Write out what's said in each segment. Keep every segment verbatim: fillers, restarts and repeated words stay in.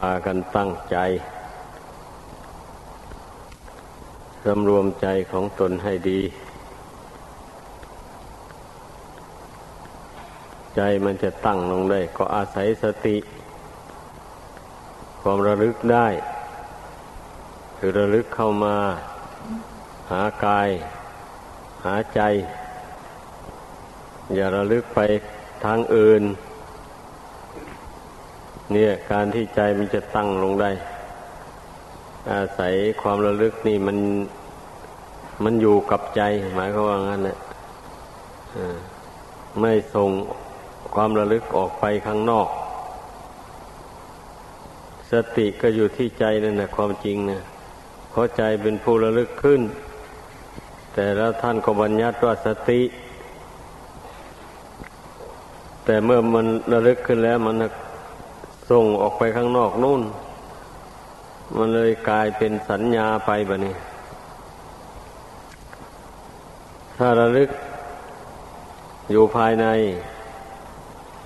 พากันตั้งใจสำรวมใจของตนให้ดีใจมันจะตั้งลงได้ก็อาศัยสติความระลึกได้คือระลึกเข้ามาหากายหาใจอย่าระลึกไปทางอื่นเนี่ยการที่ใจมันจะตั้งลงได้อาศัยความระลึกนี่มันมันอยู่กับใจหมายความว่างั้นแหละไม่ส่งความระลึกออกไปข้างนอกสติก็อยู่ที่ใจนั่นแหละความจริงนะเพราะใจเป็นผู้ระลึกขึ้นแต่แล้วท่านก็บัญญัติว่าสติแต่เมื่อมันระลึกขึ้นแล้วมันส่งออกไปข้างนอกนู่นมันเลยกลายเป็นสัญญาไปแบบนี้ถ้าระลึกอยู่ภายใน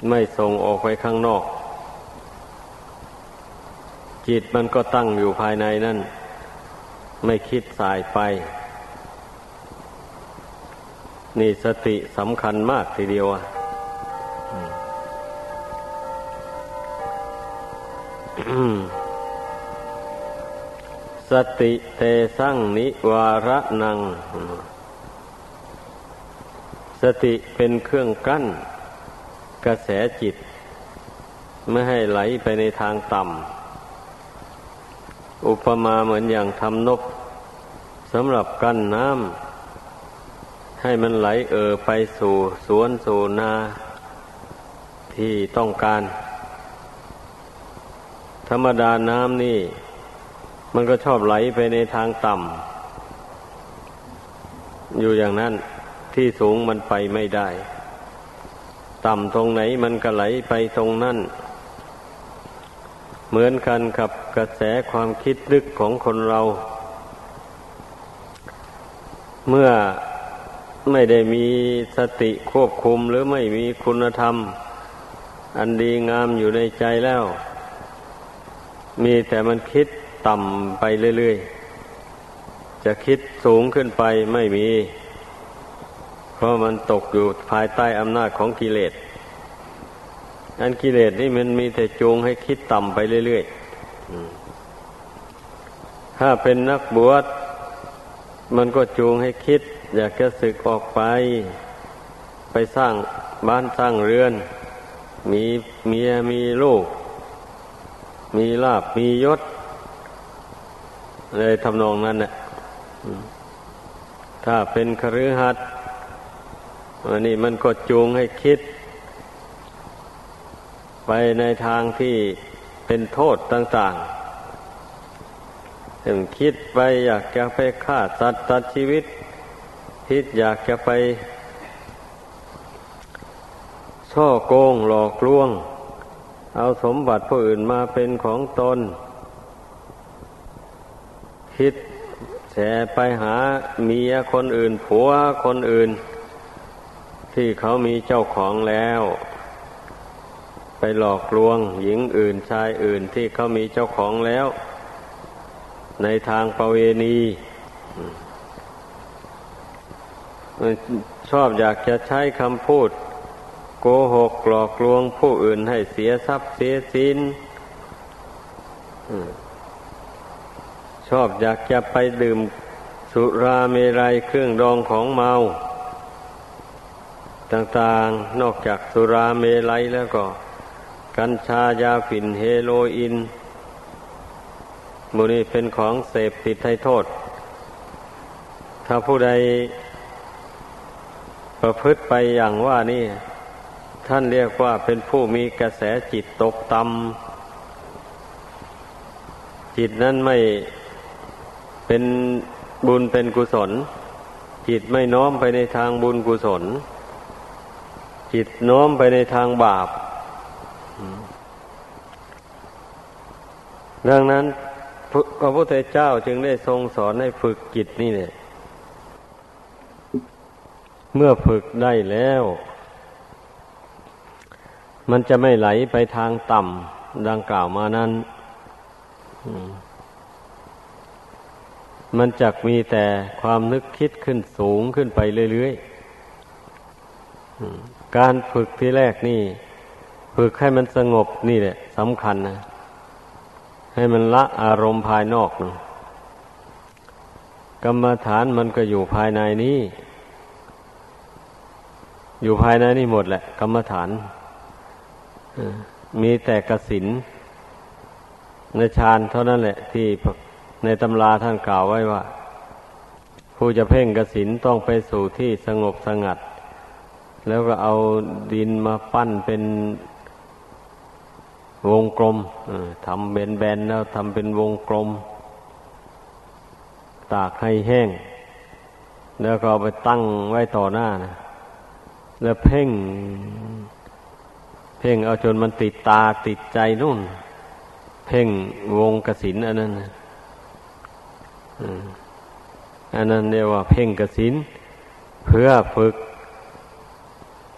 ไม่ส่งออกไปข้างนอกจิตมันก็ตั้งอยู่ภายในนั่นไม่คิดสายไปนี่สติสำคัญมากทีเดียวอ่ะสติเตสังนิวารนังสติเป็นเครื่องกั้นกระแสจิตไม่ให้ไหลไปในทางต่ำอุปมาเหมือนอย่างทำนบสำหรับกั้นน้ำให้มันไหลเอ่อไปสู่สวนสู่นาที่ต้องการธรรมดาน้ำนี่มันก็ชอบไหลไปในทางต่ำอยู่อย่างนั้นที่สูงมันไปไม่ได้ต่ำตรงไหนมันก็ไหลไปตรงนั้นเหมือนกันกับกระแสความคิดลึกของคนเราเมื่อไม่ได้มีสติควบคุมหรือไม่มีคุณธรรมอันดีงามอยู่ในใจแล้วมีแต่มันคิดต่ำไปเรื่อยๆจะคิดสูงขึ้นไปไม่มีเพราะมันตกอยู่ภายใต้อำนาจของกิเลสอันกิเลสนี่มันมีแต่จูงให้คิดต่ำไปเรื่อยๆถ้าเป็นนักบวชมันก็จูงให้คิดอยากจะสึกออกไปไปสร้างบ้านสร้างเรือนมีเมียมีลูกมีลาภมียศเลยทำนองนั้นแหละถ้าเป็นคฤหัสถ์วันนี้มันก็จูงให้คิดไปในทางที่เป็นโทษต่างๆถึงคิดไปอยากจะไปฆ่าสัตว์ตัดชีวิตคิดอยากจะไปช่อโกงหลอกลวงเอาสมบัติผู้อื่นมาเป็นของตนคิดแสไปหาเมียคนอื่นผัวคนอื่นที่เขามีเจ้าของแล้วไปหลอกลวงหญิงอื่นชายอื่นที่เขามีเจ้าของแล้วในทางประเวณีชอบอยากจะใช้คำพูดโกหกหลอกลวงผู้อื่นให้เสียทรัพย์เสียสินชอบอยากจะไปดื่มสุราเมรัยเครื่องดองของเมาต่างๆนอกจากสุราเมลัยแล้วก็กัญชายาฝิ่นเฮโรอีนหมู่นี้เป็นของเสพติดให้โทษถ้าผู้ใดประพฤติไปอย่างว่านี่ท่านเรียกว่าเป็นผู้มีกระแสจิตตกต่ำจิตนั้นไม่เป็นบุญเป็นกุศลจิตไม่น้อมไปในทางบุญกุศลจิตน้อมไปในทางบาปดังนั้นพระพุทธเจ้าจึงได้ทรงสอนให้ฝึกจิตนี่เนี่ยเมื่อฝึกได้แล้วมันจะไม่ไหลไปทางต่ำดังกล่าวมานั้น มันจักมีแต่ความนึกคิดขึ้นสูงขึ้นไปเรื่อยๆการฝึกที่แรกนี่ฝึกให้มันสงบนี่แหละสำคัญนะให้มันละอารมณ์ภายนอกนะกรรมฐานมันก็อยู่ภายในนี้อยู่ภายในนี่หมดแหละกรรมฐานมีแต่กสิณในฌานเท่านั้นแหละที่ในตำราท่านกล่าวไว้ว่าผู้จะเพ่งกสิณต้องไปสู่ที่สงบสงัดแล้วก็เอาดินมาปั้นเป็นวงกลมทำเป็นแบนแล้วทำเป็นวงกลมตากให้แห้งแล้วก็เอาไปตั้งไว้ต่อหน้านะแล้วเพ่งเพ่งเอาจนมันติดตาติดใจนู่นเพ่งวงกสิณอันนั้นอันนั้นเรียกว่าเพ่งกสิณเพื่อฝึก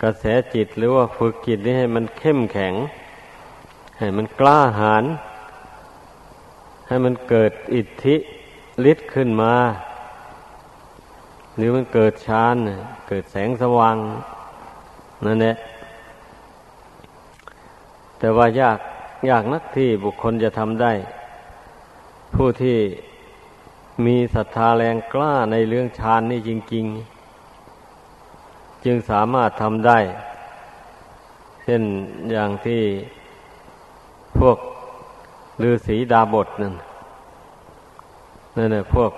กระแสจิตหรือว่าฝึกจิตนี้ให้มันเข้มแข็งให้มันกล้าหาญให้มันเกิดอิทธิฤทธิ์ขึ้นมาหรือมันเกิดฌานเกิดแสงสว่างนั่นแหละแต่ว่ายากยากนักที่บุคคลจะทำได้ผู้ที่มีศรัทธาแรงกล้าในเรื่องฌานนี่จริงๆจึงสามารถทำได้เช่นอย่างที่พวกฤาษีดาบสนั่นนั่นแหละพวก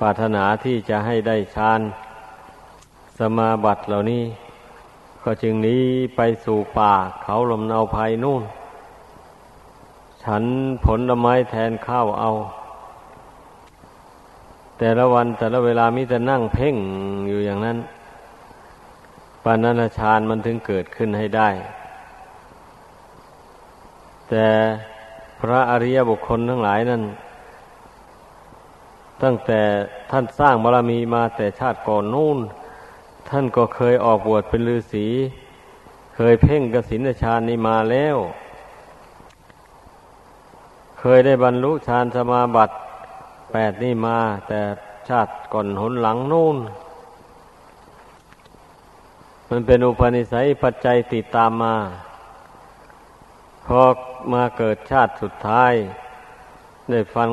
ปรารถนาที่จะให้ได้ฌานสมาบัติเหล่านี้ก็จึงหนีไปสู่ป่าเขาลำเนาภัยนู่นฉันผลไม้แทนข้าวเอาแต่ละวันแต่ละเวลามิจะนั่งเพ่งอยู่อย่างนั้นปานนั้นฌานมันถึงเกิดขึ้นให้ได้แต่พระอริยบุคคลทั้งหลายนั้นตั้งแต่ท่านสร้างบารมีมาแต่ชาติก่อนนู่นท่านก็เคยออกบวชเป็นฤาษีเคยเพ่งกสิณฌานนี้มาแล้วเคยได้บรรลุฌานสมาบัติแปดนี่มาแต่ชาติก่อนหนหลังนู่นมันเป็นอุปนิสัยปัจจัยติดตามมาพอมาเกิดชาติสุดท้ายได้ฟัง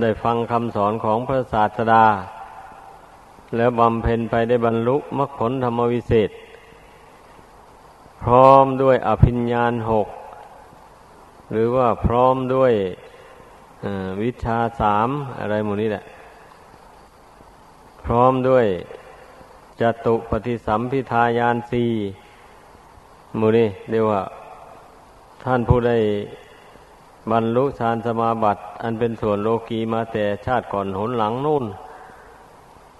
ได้ฟังคำสอนของพระศาสดาแล้วบำเพ็ญไปได้บรรลุมรรคผลธรรมวิเศษพร้อมด้วยอภิญญาณหกหรือว่าพร้อมด้วยวิชาสามอะไรหมู่นี้แหละพร้อมด้วยจตุปฏิสัมภิทาญาณสี่หมู่นี้เรียกว่าท่านผู้ได้บรรลุฌานสมาบัติอันเป็นส่วนโลกีมาแต่ชาติก่อนหนหลังนู่น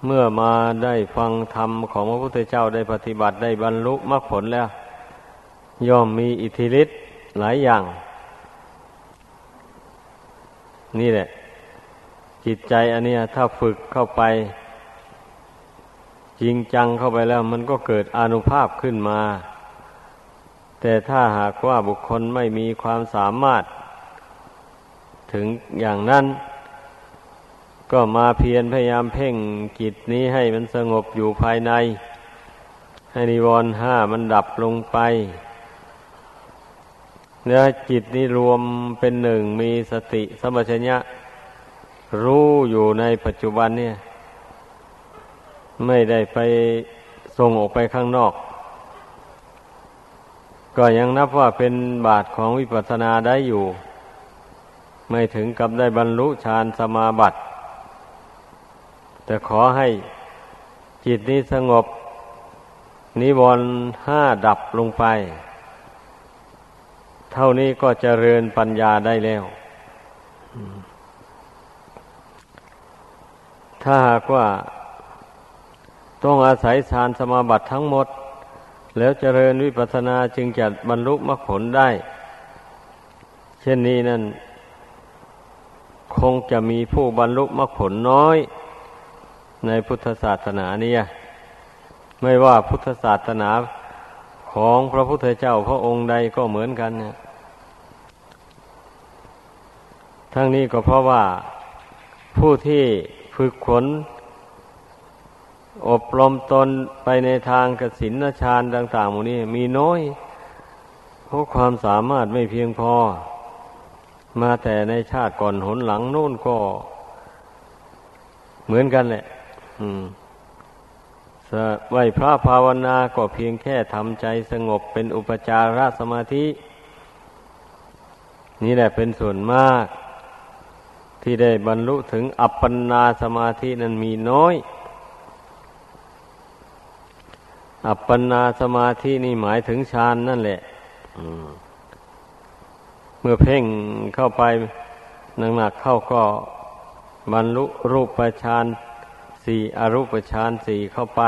เมื่อมาได้ฟังธรรมของพระพุทธเจ้าได้ปฏิบัติได้บรรลุมรรคผลแล้วย่อมมีอิทธิฤทธิ์หลายอย่างนี่แหละจิตใจอันนี้ถ้าฝึกเข้าไปจริงจังเข้าไปแล้วมันก็เกิดอานุภาพขึ้นมาแต่ถ้าหากว่าบุคคลไม่มีความสามารถถึงอย่างนั้นก็มาเพียรพยายามเพ่งจิตนี้ให้มันสงบอยู่ภายในให้นิวรณ์ห้ามันดับลงไปแล้วจิตนี้รวมเป็นหนึ่งมีสติสัมปชัญญะรู้อยู่ในปัจจุบันเนี่ยไม่ได้ไปส่งออกไปข้างนอกก็ยังนับว่าเป็นบาทของวิปัสสนาได้อยู่ไม่ถึงกับได้บรรลุฌานสมาบัติแต่ขอให้จิตนี้สงบนิวรณ์ห้าดับลงไปเท่านี้ก็เจริญปัญญาได้แล้วถ้าหากว่าต้องอาศัยฌานสมาบัติทั้งหมดแล้วเจริญวิปัสสนาจึงจะบรรลุมรรคผลได้เช่นนี้นั่นคงจะมีผู้บรรลุมรรคผลน้อยในพุทธศาสนาเนี่ยไม่ว่าพุทธศาสนาของพระพุทธเจ้าพระองค์ใดก็เหมือนกันเนี่ย ทั้งนี้ก็เพราะว่าผู้ที่ฝึกขนอบรมตนไปในทางกสิณฌานต่างๆพวกนี้มีน้อยเพราะความสามารถไม่เพียงพอมาแต่ในชาติก่อนหนหลังโน่นก็เหมือนกันแหละอืมไหวพระภาวนาก็เพียงแค่ทำใจสงบเป็นอุปจารสมาธินี่แหละเป็นส่วนมากที่ได้บรรลุถึงอัปปนาสมาธินั้นมีน้อยอัปปนาสมาธินี่หมายถึงฌานนั่นแหละเมื่อเพ่งเข้าไปหนักๆเข้าก็บรรลุรูปฌานสี่อรูปฌานสี่เข้าไป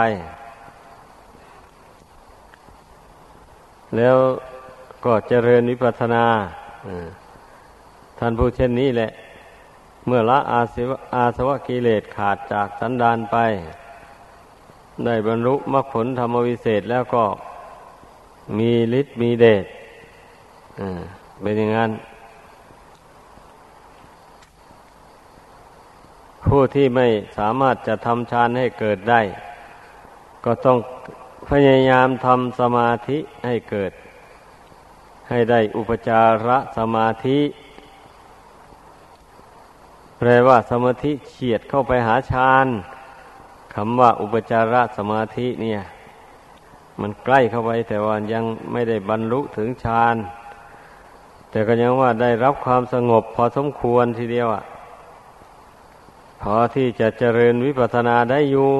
แล้วก็เจริญวิปัสสนาท่านผู้เช่นนี้แหละเมื่อละอาสวะอาสวะกิเลสขาดจากสันดานไปได้บรรลุมรรคผลธรรมวิเศษแล้วก็มีฤทธิ์มีเดชเป็นอย่างนั้นผู้ที่ไม่สามารถจะทำฌานให้เกิดได้ก็ต้องพยายามทำสมาธิให้เกิดให้ได้อุปจารสมาธิแปลว่าสมาธิเฉียดเข้าไปหาฌานคำว่าอุปจารสมาธิเนี่ยมันใกล้เข้าไปแต่ว่ายังไม่ได้บรรลุถึงฌานแต่ก็ยังว่าได้รับความสงบพอสมควรทีเดียวอ่ะพอที่จะเจริญวิปัสสนาได้อยู่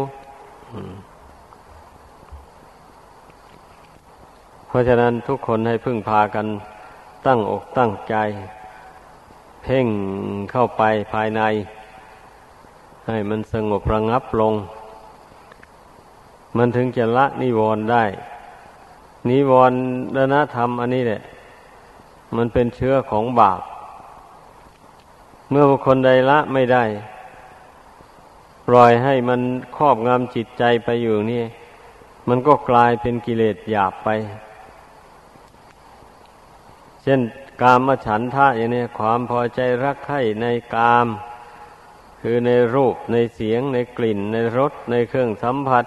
เพราะฉะนั้นทุกคนให้พึ่งพากันตั้งอกตั้งใจเพ่งเข้าไปภายในให้มันสงบระงับลงมันถึงจะละนิวรณ์ได้นิวรณธรรมอันนี้แหละมันเป็นเชื้อของบาปเมื่อบุคคลใดละไม่ได้ปล่อยให้มันครอบงำจิตใจไปอยู่นี่มันก็กลายเป็นกิเลสหยาบไปเช่นกามฉันทะอย่างนี้ความพอใจรักใคร่ในกามคือในรูปในเสียงในกลิ่นในรสในเครื่องสัมผัส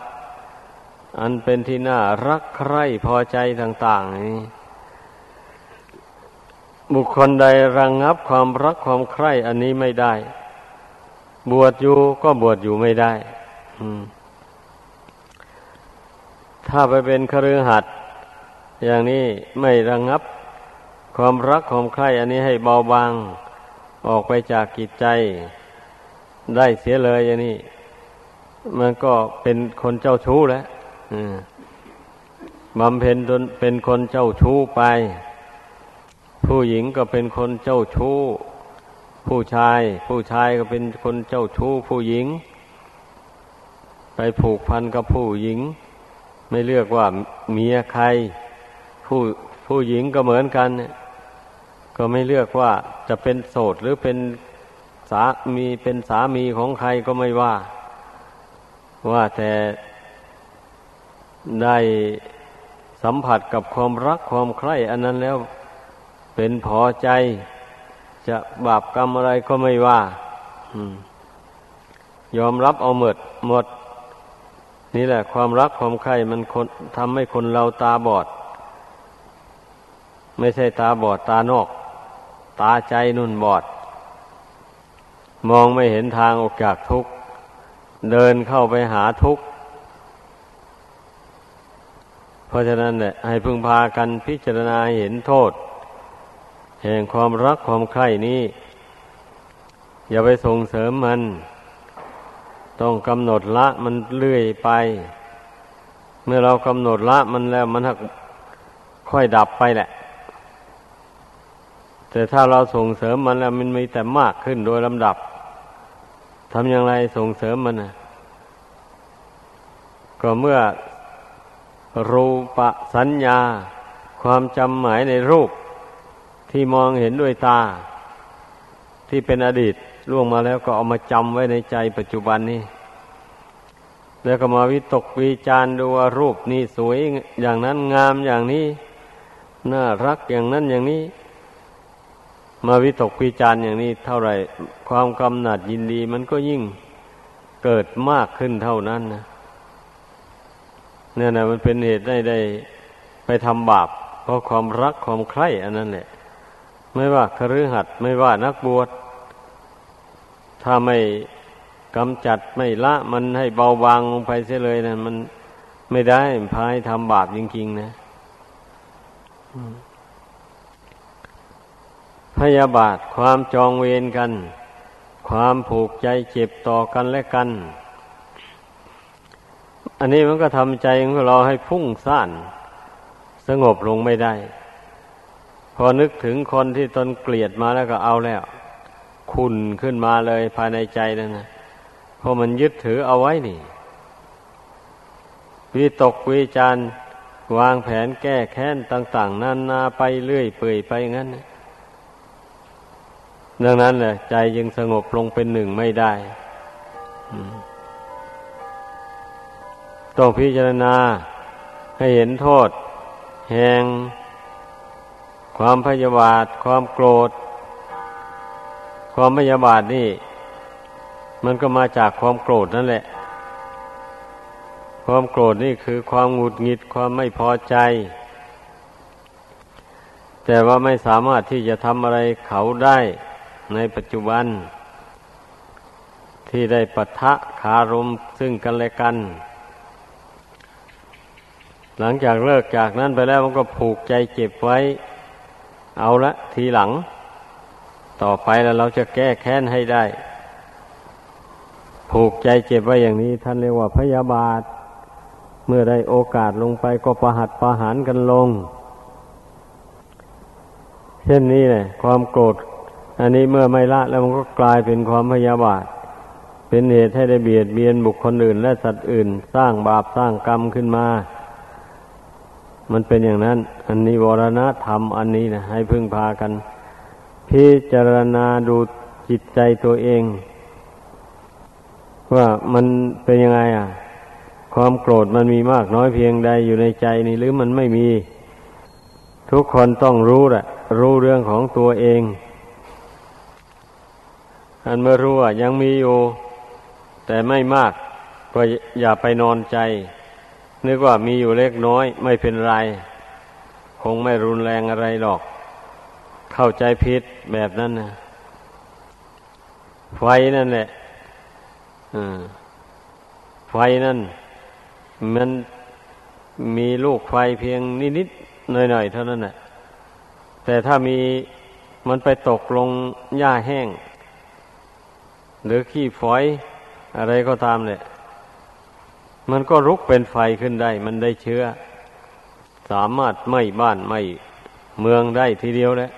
อันเป็นที่น่ารักใคร่พอใจต่างๆนี้บุคคลใดระงับความรักความใคร่อันนี้ไม่ได้บวชอยู่ก็บวชอยู่ไม่ได้ถ้าไปเป็นคฤหัสถ์อย่างนี้ไม่ระงับความรักความใคร่อันนี้ให้เบาบางออกไปจากจิตใจได้เสียเลยอย่างนี้มันก็เป็นคนเจ้าชู้แล้วบำเพ็ญจนเป็นคนเจ้าชู้ไปผู้หญิงก็เป็นคนเจ้าชู้ผู้ชายผู้ชายก็เป็นคนเจ้าชู้ผู้หญิงไปผูกพันกับผู้หญิงไม่เลือกว่าเมียใครผู้ผู้หญิงก็เหมือนกันก็ไม่เลือกว่าจะเป็นโสดหรือเป็นสามีเป็นสามีของใครก็ไม่ว่าว่าแต่ได้สัมผัสกับความรักความใคร่อันนั้นแล้วเป็นพอใจจะบาปกรรมอะไรก็ไม่ว่ายอมรับเอาหมดหมดนี่แหละความรักความใคร่มันคนทำให้คนเราตาบอดไม่ใช่ตาบอดตานอกตาใจนุ่นบอดมองไม่เห็นทางออกจากทุกข์เดินเข้าไปหาทุกข์เพราะฉะนั้นแหละให้พึงพากันพิจารณาเห็นโทษแห่งความรักความใคร่นี้อย่าไปส่งเสริมมันต้องกำหนดละมันเรื่อยไปเมื่อเรากำหนดละมันแล้วมันค่อยดับไปแหละแต่ถ้าเราส่งเสริมมันแล้วมันมีแต่มากขึ้นโดยลำดับทำอย่างไรส่งเสริมมันนะก็เมื่อรูปสัญญาความจำหมายในรูปที่มองเห็นด้วยตาที่เป็นอดีตล่วงมาแล้วก็เอามาจำไว้ในใจปัจจุบันนี้แล้วก็มาวิตกวิจารณ์ดูว่ารูปนี้สวยอย่างนั้นงามอย่างนี้น่ารักอย่างนั้นอย่างนี้ มาวิตกวิจารณ์อย่างนี้เท่าไหร่ความกำหนัดยินดีมันก็ยิ่งเกิดมากขึ้นเท่านั้นนะเนี่ยนะมันเป็นเหตุได้ได้ไปทำบาปเพราะความรักความใคร่อันนั้นแหละไม่ว่าคฤหัสถ์ไม่ว่านักบวชถ้าไม่กำจัดไม่ละมันให้เบาบางลงไปเสียเลยนะมันไม่ได้พาให้ทำบาปจริงๆนะพยาบาทความจองเวรกันความผูกใจเจ็บต่อกันและกันอันนี้มันก็ทำใจของเราให้ฟุ้งซ่านสงบลงไม่ได้พอนึกถึงคนที่ตนเกลียดมาแล้วก็เอาแล้วขุ่นขึ้นมาเลยภายในใจนั่นนะเพราะมันยึดถือเอาไว้นี่วิตกวิจารณ์วางแผนแก้แค้นต่างๆนานาไปเรื่อยเปื่อยไปงั้นดังนั้นแหละใจจึงสงบลงเป็นหนึ่งไม่ได้ต้องพิจารณาให้เห็นโทษแห่งความพยาบาทความโกรธความพยาบาทนี่มันก็มาจากความโกรธนั่นแหละความโกรธนี่คือความหงุดหงิดความไม่พอใจแต่ว่าไม่สามารถที่จะทำอะไรเขาได้ในปัจจุบันที่ได้ปะทะคารมซึ่งกันและกันหลังจากเลิกจากนั้นไปแล้วมันก็ผูกใจเจ็บไว้เอาละทีหลังต่อไปแล้วเราจะแก้แค้นให้ได้ผูกใจเจ็บไว้อย่างนี้ท่านเรียกว่าพยาบาทเมื่อได้โอกาสลงไปก็ประหัตประหารกันลงเช่นนี้แหละความโกรธอันนี้เมื่อไม่ละแล้วมันก็กลายเป็นความพยาบาทเป็นเหตุให้ได้เบียดเบียนบุคคลอื่นและสัตว์อื่นสร้างบาปสร้างกรรมขึ้นมามันเป็นอย่างนั้นอันนี้วรณธรรมอันนี้นะให้พึ่งพากันพิจารณาดูจิตใจตัวเองว่ามันเป็นยังไงอ่ะความโกรธมันมีมากน้อยเพียงใดอยู่ในใจนี่หรือมันไม่มีทุกคนต้องรู้แหละรู้เรื่องของตัวเองอันเมื่อรู้ว่ายังมีอยู่แต่ไม่มากก็อย่าไปนอนใจนึกว่ามีอยู่เล็กน้อยไม่เป็นไรคงไม่รุนแรงอะไรหรอกเข้าใจผิดแบบนั้นนะไฟนั่นแหละไฟนั่นมันมีลูกไฟเพียงนิดๆหน่อยๆเท่านั้นแหละแต่ถ้ามีมันไปตกลงหญ้าแห้งหรือขี้ฝอยอะไรก็ตามเนี่ยมันก็ลุกเป็นไฟขึ้นได้มันได้เชื้อสามารถไหม้บ้านไหม้เมืองได้ทีเดียวแหละ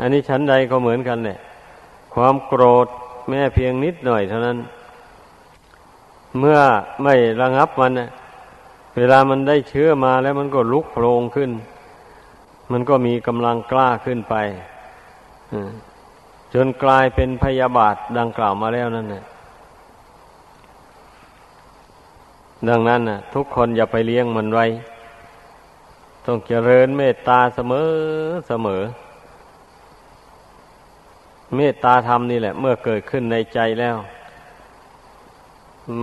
อันนี้ชั้นใดก็เหมือนกันแหละความโกรธแม้เพียงนิดหน่อยเท่านั้นเมื่อไม่ระงับมันเวลามันได้เชื้อมาแล้วมันก็ลุกโผล่ขึ้นมันก็มีกำลังกล้าขึ้นไปจนกลายเป็นพยาบาทดังกล่าวมาแล้วนั่นแหละดังนั้นนะทุกคนอย่าไปเลี้ยงมันไว้ต้องเจริญเมตตาเสมอเสมอเมตตาธรรมนี่แหละเมื่อเกิดขึ้นในใจแล้ว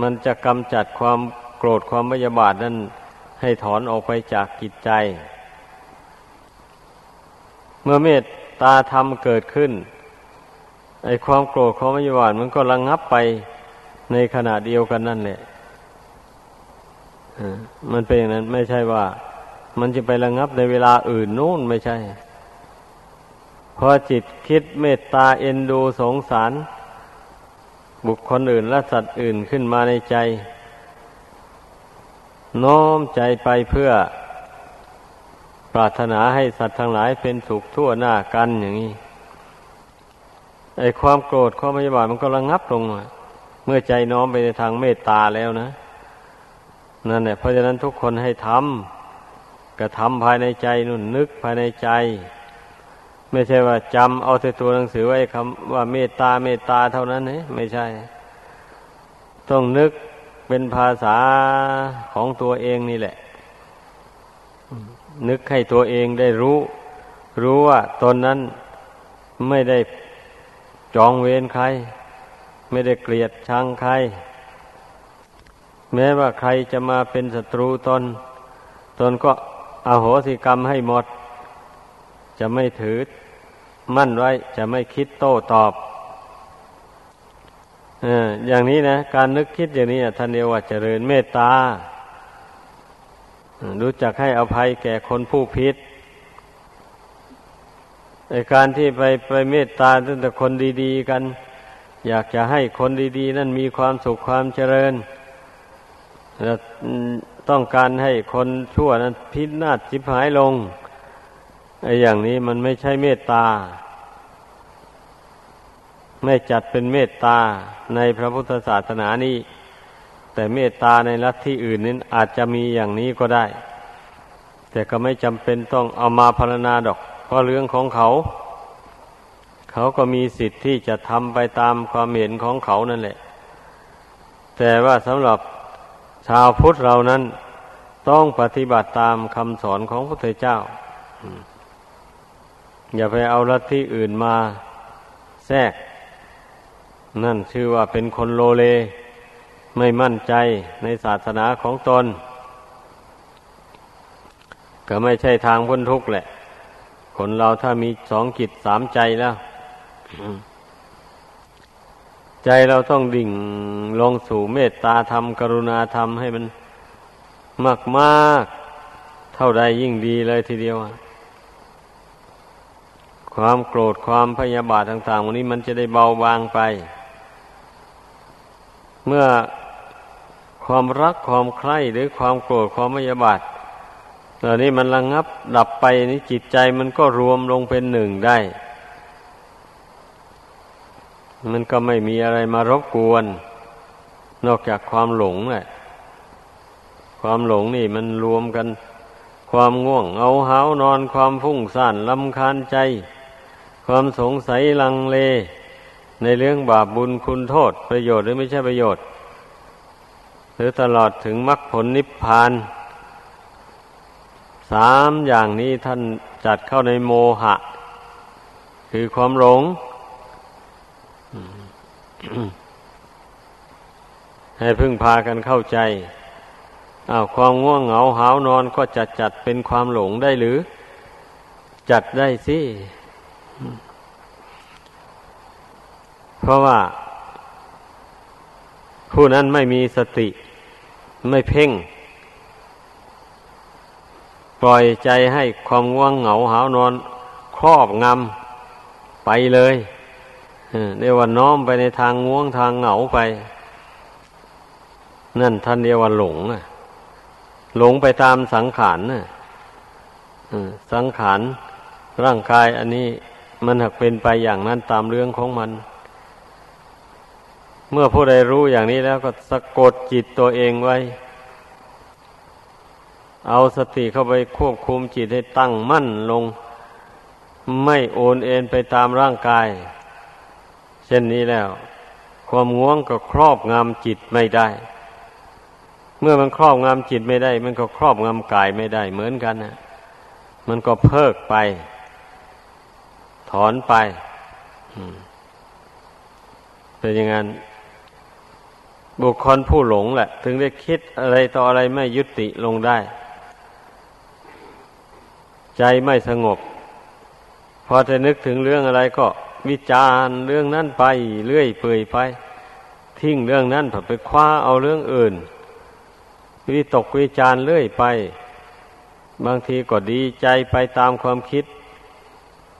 มันจะกำจัดความโกรธความพยาบาทนั้นให้ถอนออกไปจากจิตใจเมื่อเมตตาธรรมเกิดขึ้นไอ้ความโกรธความพยาบาทมันก็ระงับไปในขณะเดียวกันนั่นแหละมันเป็นอย่างนั้นไม่ใช่ว่ามันจะไประงับในเวลาอื่นนู่นไม่ใช่พอจิตคิดเมตตาเอ็นดูสงสารบุคคลอื่นและสัตว์อื่นขึ้นมาในใจน้อมใจไปเพื่อปรารถนาให้สัตว์ทั้งหลายเป็นสุขทั่วหน้ากันอย่างนี้ไอ้ความโกรธความพยาบาทมันก็ระงับลงเมื่อใจน้อมไปในทางเมตตาแล้วนะนั่นแหละเพราะฉะนั้นทุกคนให้ทำกระทำภายในใจนุ่นนึกภายในใจไม่ใช่ว่าจำเอาแต่ตัวหนังสือไว้คำว่าเมตตาเมตตาเท่านั้นเนี่ยไม่ใช่ต้องนึกเป็นภาษาของตัวเองนี่แหละนึกให้ตัวเองได้รู้ รู้ว่าตนนั้นไม่ได้จองเวรใครไม่ได้เกลียดชังใครแม้ว่าใครจะมาเป็นศัตรูตนตนก็อโหสิกรรมให้หมดจะไม่ถือมั่นไว้จะไม่คิดโต้ตอบเอออย่างนี้นะการนึกคิดอย่างนี้ท่านเรียกว่าเจริญเมตตารู้จักให้อภัยแก่คนผู้ผิดในการที่ไปไปเมตตาตั้งแต่คนดีๆกันอยากจะให้คนดีๆนั่นมีความสุขความเจริญและต้องการให้คนชั่วนั้นพินาศชิบหายลงไอ้อย่างนี้มันไม่ใช่เมตตาไม่จัดเป็นเมตตาในพระพุทธศาสนานี้แต่เมตตาในลัทธิอื่นนั้นอาจจะมีอย่างนี้ก็ได้แต่ก็ไม่จำเป็นต้องเอามาพรรณนาดอกเพราะเรื่องของเขาเขาก็มีสิทธิ์ที่จะทำไปตามความเห็นของเขานั่นแหละแต่ว่าสำหรับชาวพุทธเรานั้นต้องปฏิบัติตามคำสอนของพระพุทธเจ้าอย่าไปเอาลัทธิอื่นมาแทรกนั่นชื่อว่าเป็นคนโลเลไม่มั่นใจในศาสนาของตนก็ไม่ใช่ทางพ้นทุกข์แหละคนเราถ้ามีสองจิตสามใจแล้ว ใจเราต้องดิ่งลงสู่เมตตาธรรมกรุณาธรรมให้มันมากๆเท่าใดยิ่งดีเลยทีเดียวความโกรธความพยาบาทต่างๆวันนี้มันจะได้เบาบางไปเมื่อความรักความใคร่หรือความโกรธความพยาบาทเหล่านี้มันระงับดับไปนี่จิตใจมันก็รวมลงเป็นหนึ่งได้มันก็ไม่มีอะไรมารบกวนนอกจากความหลงแหละความหลงนี่มันรวมกันความง่วงเหงาหาวนอนความฟุ้งซ่านรำคาญใจความสงสัยลังเลในเรื่องบาปบุญคุณโทษประโยชน์หรือไม่ใช่ประโยชน์หรือตลอดถึงมรรคผลนิพพานสามอย่างนี้ท่านจัดเข้าในโมหะคือความหลง ให้พึ่งพากันเข้าใจอ้าวความง่วงเหงาหาวนอนก็จัดจัดเป็นความหลงได้หรือจัดได้สิเพราะว่าผู้นั้นไม่มีสติไม่เพ่งปล่อยใจให้ความง่วงเหงาหาวนอนครอบงำไปเลยเรียกว่าน้อมไปในทางง่วงทางเหงาไปนั่นท่านเรียกว่าหลงอ่ะหลงไปตามสังขารน่ะสังขารร่างกายอันนี้มันหักเป็นไปอย่างนั้นตามเรื่องของมันเมื่อผู้ใดรู้อย่างนี้แล้วก็สะกดจิตตัวเองไว้เอาสติเข้าไปควบคุมจิตให้ตั้งมั่นลงไม่โอนเอ็นไปตามร่างกายเช่นนี้แล้วความง่วงก็ครอบงำจิตไม่ได้เมื่อมันครอบงำจิตไม่ได้มันก็ครอบงำกายไม่ได้เหมือนกันนะมันก็เพิกไปถอนไปเป็นอย่างนั้นบุคคลผู้หลงแหละถึงได้คิดอะไรต่ออะไรไม่ยุติลงได้ใจไม่สงบพอจะนึกถึงเรื่องอะไรก็วิจารณ์เรื่องนั้นไปเรื่อยเปื่อยไปทิ้งเรื่องนั้นไปคว้าเอาเรื่องอื่นวิตกวิจารณ์เรื่อยไปบางทีก็ดีใจไปตามความคิด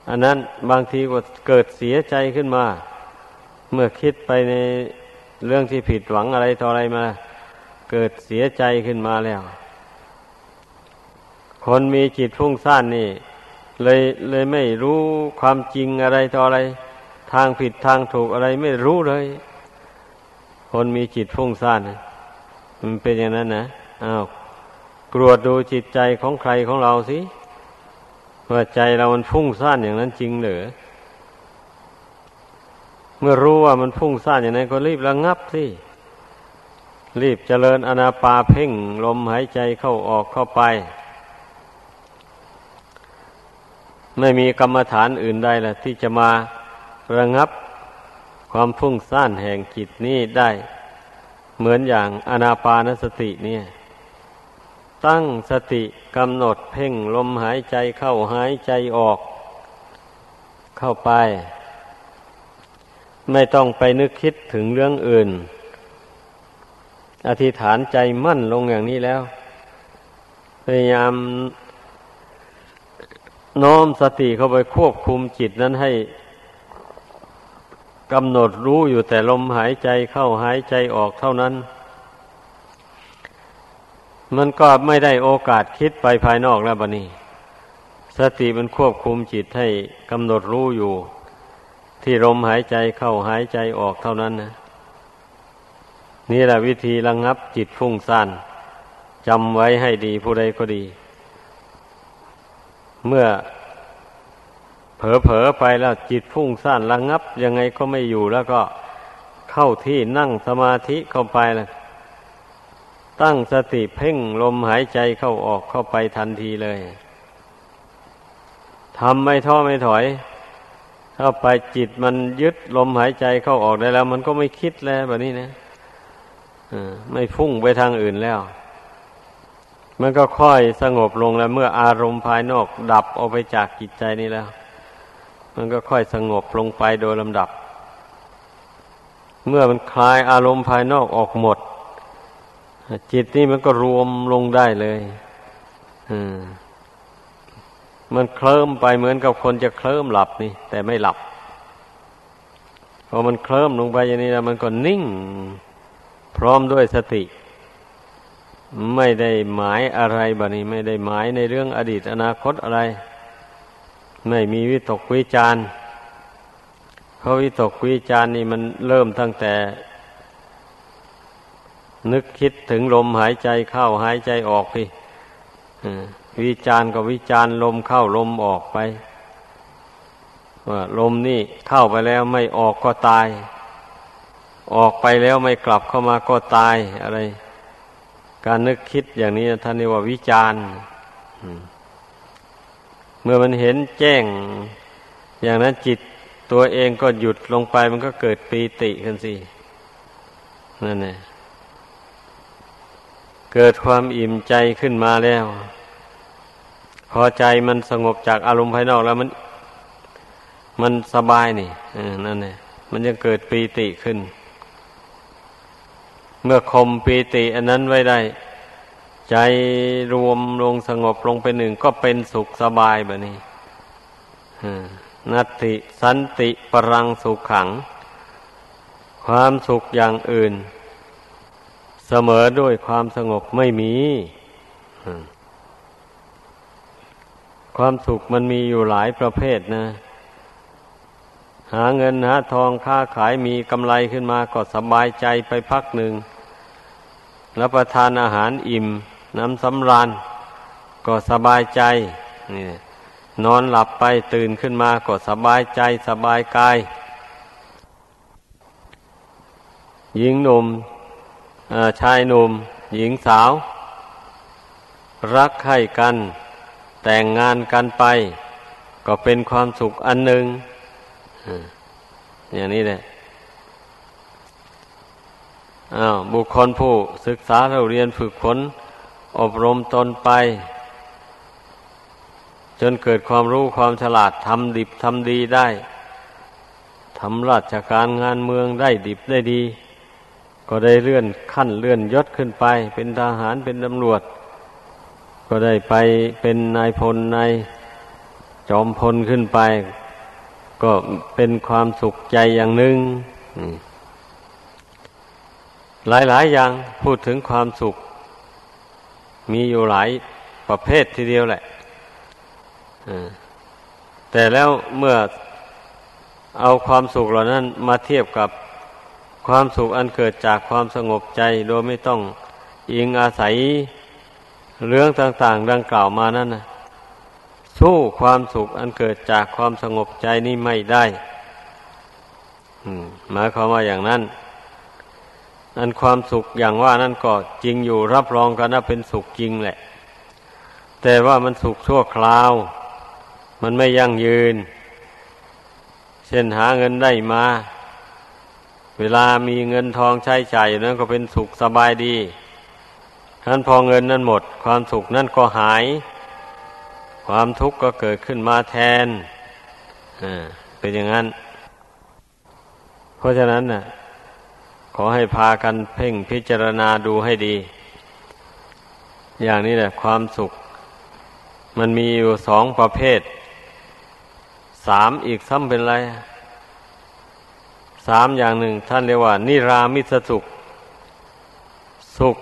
อันนั้นบางทีก็เกิดเสียใจขึ้นมาเมื่อคิดไปในเรื่องที่ผิดหวังอะไรต่ออะไรมาเกิดเสียใจขึ้นมาแล้วคนมีจิตฟุ้งซ่านนี่เลยเลยไม่รู้ความจริงอะไรต่ออะไรทางผิดทางถูกอะไรไม่รู้เลยคนมีจิตฟุ้งซ่านมันเป็นอย่างนั้นนะอ้าวตรวจดูจิตใจของใครของเราสิว่าใจเรามันฟุ้งซ่านอย่างนั้นจริงหรือเมื่อรู้ว่ามันฟุ้งซ่านอย่างนั้นก็รีบระงับสิรีบเจริญอานาปานเพ่งลมหายใจเข้าออกเข้าไป ไม่มีกรรมฐานอื่นใดล่ะที่จะมาระงับความฟุ้งซ่านแห่งจิตนี้ได้เหมือนอย่างอานาปานสติเนี่ยตั้งสติกำหนดเพ่งลมหายใจเข้าหายใจออกเข้าไปไม่ต้องไปนึกคิดถึงเรื่องอื่นอธิษฐานใจมั่นลงอย่างนี้แล้วพยายามโน้มสติเข้าไปควบคุมจิตนั้นให้กำหนดรู้อยู่แต่ลมหายใจเข้าหายใจออกเท่านั้นมันก็ไม่ได้โอกาสคิดไปภายนอกแล้วบัดนี้สติมันควบคุมจิตให้กำหนดรู้อยู่ที่ลมหายใจเข้าหายใจออกเท่านั้นนะนี่แหละวิธีระงับจิตฟุ้งซ่านจำไว้ให้ดีผู้ใดก็ดีเมื่อเผลอๆไปแล้วจิตฟุ้งซ่านระงับยังไงก็ไม่อยู่แล้วก็เข้าที่นั่งสมาธิเข้าไปเลยตั้งสติเพ่งลมหายใจเข้าออกเข้าไปทันทีเลยทำไม่ท้อไม่ถอยถ้าไปจิตมันยึดลมหายใจเข้าออกได้แล้วมันก็ไม่คิดแล้วแบบนี้นะไม่ฟุ้งไปทางอื่นแล้วมันก็ค่อยสงบลงแล้วเมื่ออารมณ์ภายนอกดับออกไปจากจิตใจนี่แล้วมันก็ค่อยสงบลงไปโดยลำดับเมื่อมันคลายอารมณ์ภายนอกออกหมดจิตนี่มันก็รวมลงได้เลยอืมมันเคลิ้มไปเหมือนกับคนจะเคลิ้มหลับนี่แต่ไม่หลับพอมันเคลิ้มลงไปอย่างนี้แล้วมันก็นิ่งพร้อมด้วยสติไม่ได้หมายอะไรบัดนี้ไม่ได้หมายในเรื่องอดีตอนาคตอะไรไม่มีวิตกวิจารณ์เพราะวิตกวิจารณ์นี่มันเริ่มตั้งแต่นึกคิดถึงลมหายใจเข้าหายใจออกพี่วิจารณ์ก็วิจารณ์ลมเข้าลมออกไปว่าลมนี่เข้าไปแล้วไม่ออกก็ตายออกไปแล้วไม่กลับเข้ามาก็ตายอะไรการนึกคิดอย่างนี้ท่านเรียกว่าวิจารณ์เมื่อมันเห็นแจ้งอย่างนั้นจิตตัวเองก็หยุดลงไปมันก็เกิดปีติขึ้นสินั่นแหละเกิดความอิ่มใจขึ้นมาแล้วพอใจมันสงบจากอารมณ์ภายนอกแล้วมันมันสบายนี่นั่นแหละมันจะเกิดปีติขึ้นเมื่อข่มปีติอันนั้นไว้ได้ใจรวมลงสงบลงเป็นหนึ่งก็เป็นสุขสบายแบบนี้นัตติสันติปรังสุขขังความสุขอย่างอื่นเสมอด้วยความสงบไม่มีความสุขมันมีอยู่หลายประเภทนะหาเงินหาทองค้าขายมีกำไรขึ้นมาก็สบายใจไปพักหนึ่งรับประทานอาหารอิ่มน้ำสำราญก็สบายใจนี่นอนหลับไปตื่นขึ้นมาก็สบายใจสบายกายหญิงหนุ่มชายหนุ่มหญิงสาวรักใคร่กันแต่งงานกันไปก็เป็นความสุขอันหนึ่งอย่างนี้แหละอ้าวบุคคลผู้ศึกษาเราเรียนฝึกฝนอบรมตนไปจนเกิดความรู้ความฉลาดทำดิบทำดีได้ทำราชการงานเมืองได้ดิบได้ดีก็ได้เลื่อนขั้นเลื่อนยศขึ้นไปเป็นทหารเป็นตำรวจก็ได้ไปเป็นนายพลนายจอมพลขึ้นไปก็เป็นความสุขใจอย่างหนึ่งหลายๆอย่างพูดถึงความสุขมีอยู่หลายประเภททีเดียวแหละแต่แล้วเมื่อเอาความสุขเหล่านั้นมาเทียบกับความสุขอันเกิดจากความสงบใจโดยไม่ต้องอิงอาศัยเรื่องต่างๆดังกล่าวมานั่นนะสู้ความสุขอันเกิดจากความสงบใจนี้ไม่ได้หมายความว่าอย่างนั้นอันความสุขอย่างว่านั่นก็จริงอยู่รับรองกันว่าเป็นสุขจริงแหละแต่ว่ามันสุขชั่วคราว มันไม่ยั่งยืนเช่นหาเงินได้มาเวลามีเงินทองใช้จ่ายนั้นก็เป็นสุขสบายดีท่านพอเงินนั้นหมดความสุขนั้นก็หายความทุกข์ก็เกิดขึ้นมาแทนอ่าเป็นอย่างนั้นเพราะฉะนั้นน่ะขอให้พากันเพ่งพิจารณาดูให้ดีอย่างนี้แหละความสุขมันมีอยู่สองประเภทสามอีกซ้ำเป็นไรสามอย่างหนึ่งท่านเรียกว่านิรามิสสุขสุข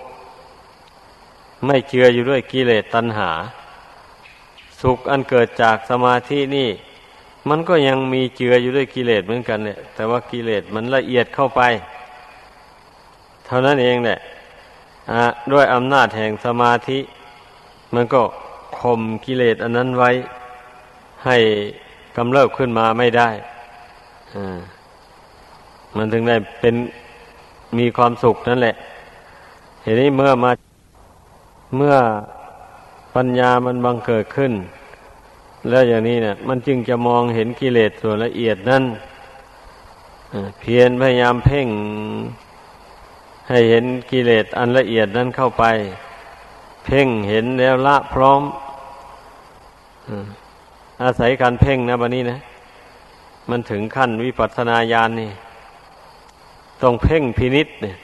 ไม่เจืออยู่ด้วยกิเลสตัณหาสุขอันเกิดจากสมาธินี่มันก็ยังมีเจืออยู่ด้วยกิเลสเหมือนกันแหละแต่ว่ากิเลสมันละเอียดเข้าไปเท่านั้นเองแหละอ่ะด้วยอำนาจแห่งสมาธิมันก็ข่มกิเลสอันนั้นไว้ให้กำเริบขึ้นมาไม่ได้อ่ามันถึงได้เป็นมีความสุขนั่นแหละทีนี้เมื่อมาเมื่อปัญญามันบังเกิดขึ้นแล้วอย่างนี้เนี่ยมันจึงจะมองเห็นกิเลสส่วนละเอียดนั้นเพียรพยายามเพ่งให้เห็นกิเลสอันละเอียดนั้นเข้าไปเพ่งเห็นแล้วละพร้อมอาศัยการเพ่งนะบัดนี้นะมันถึงขั้นวิปัสสนาญาณนี่ต้องเพ่งพินิจเนี่ย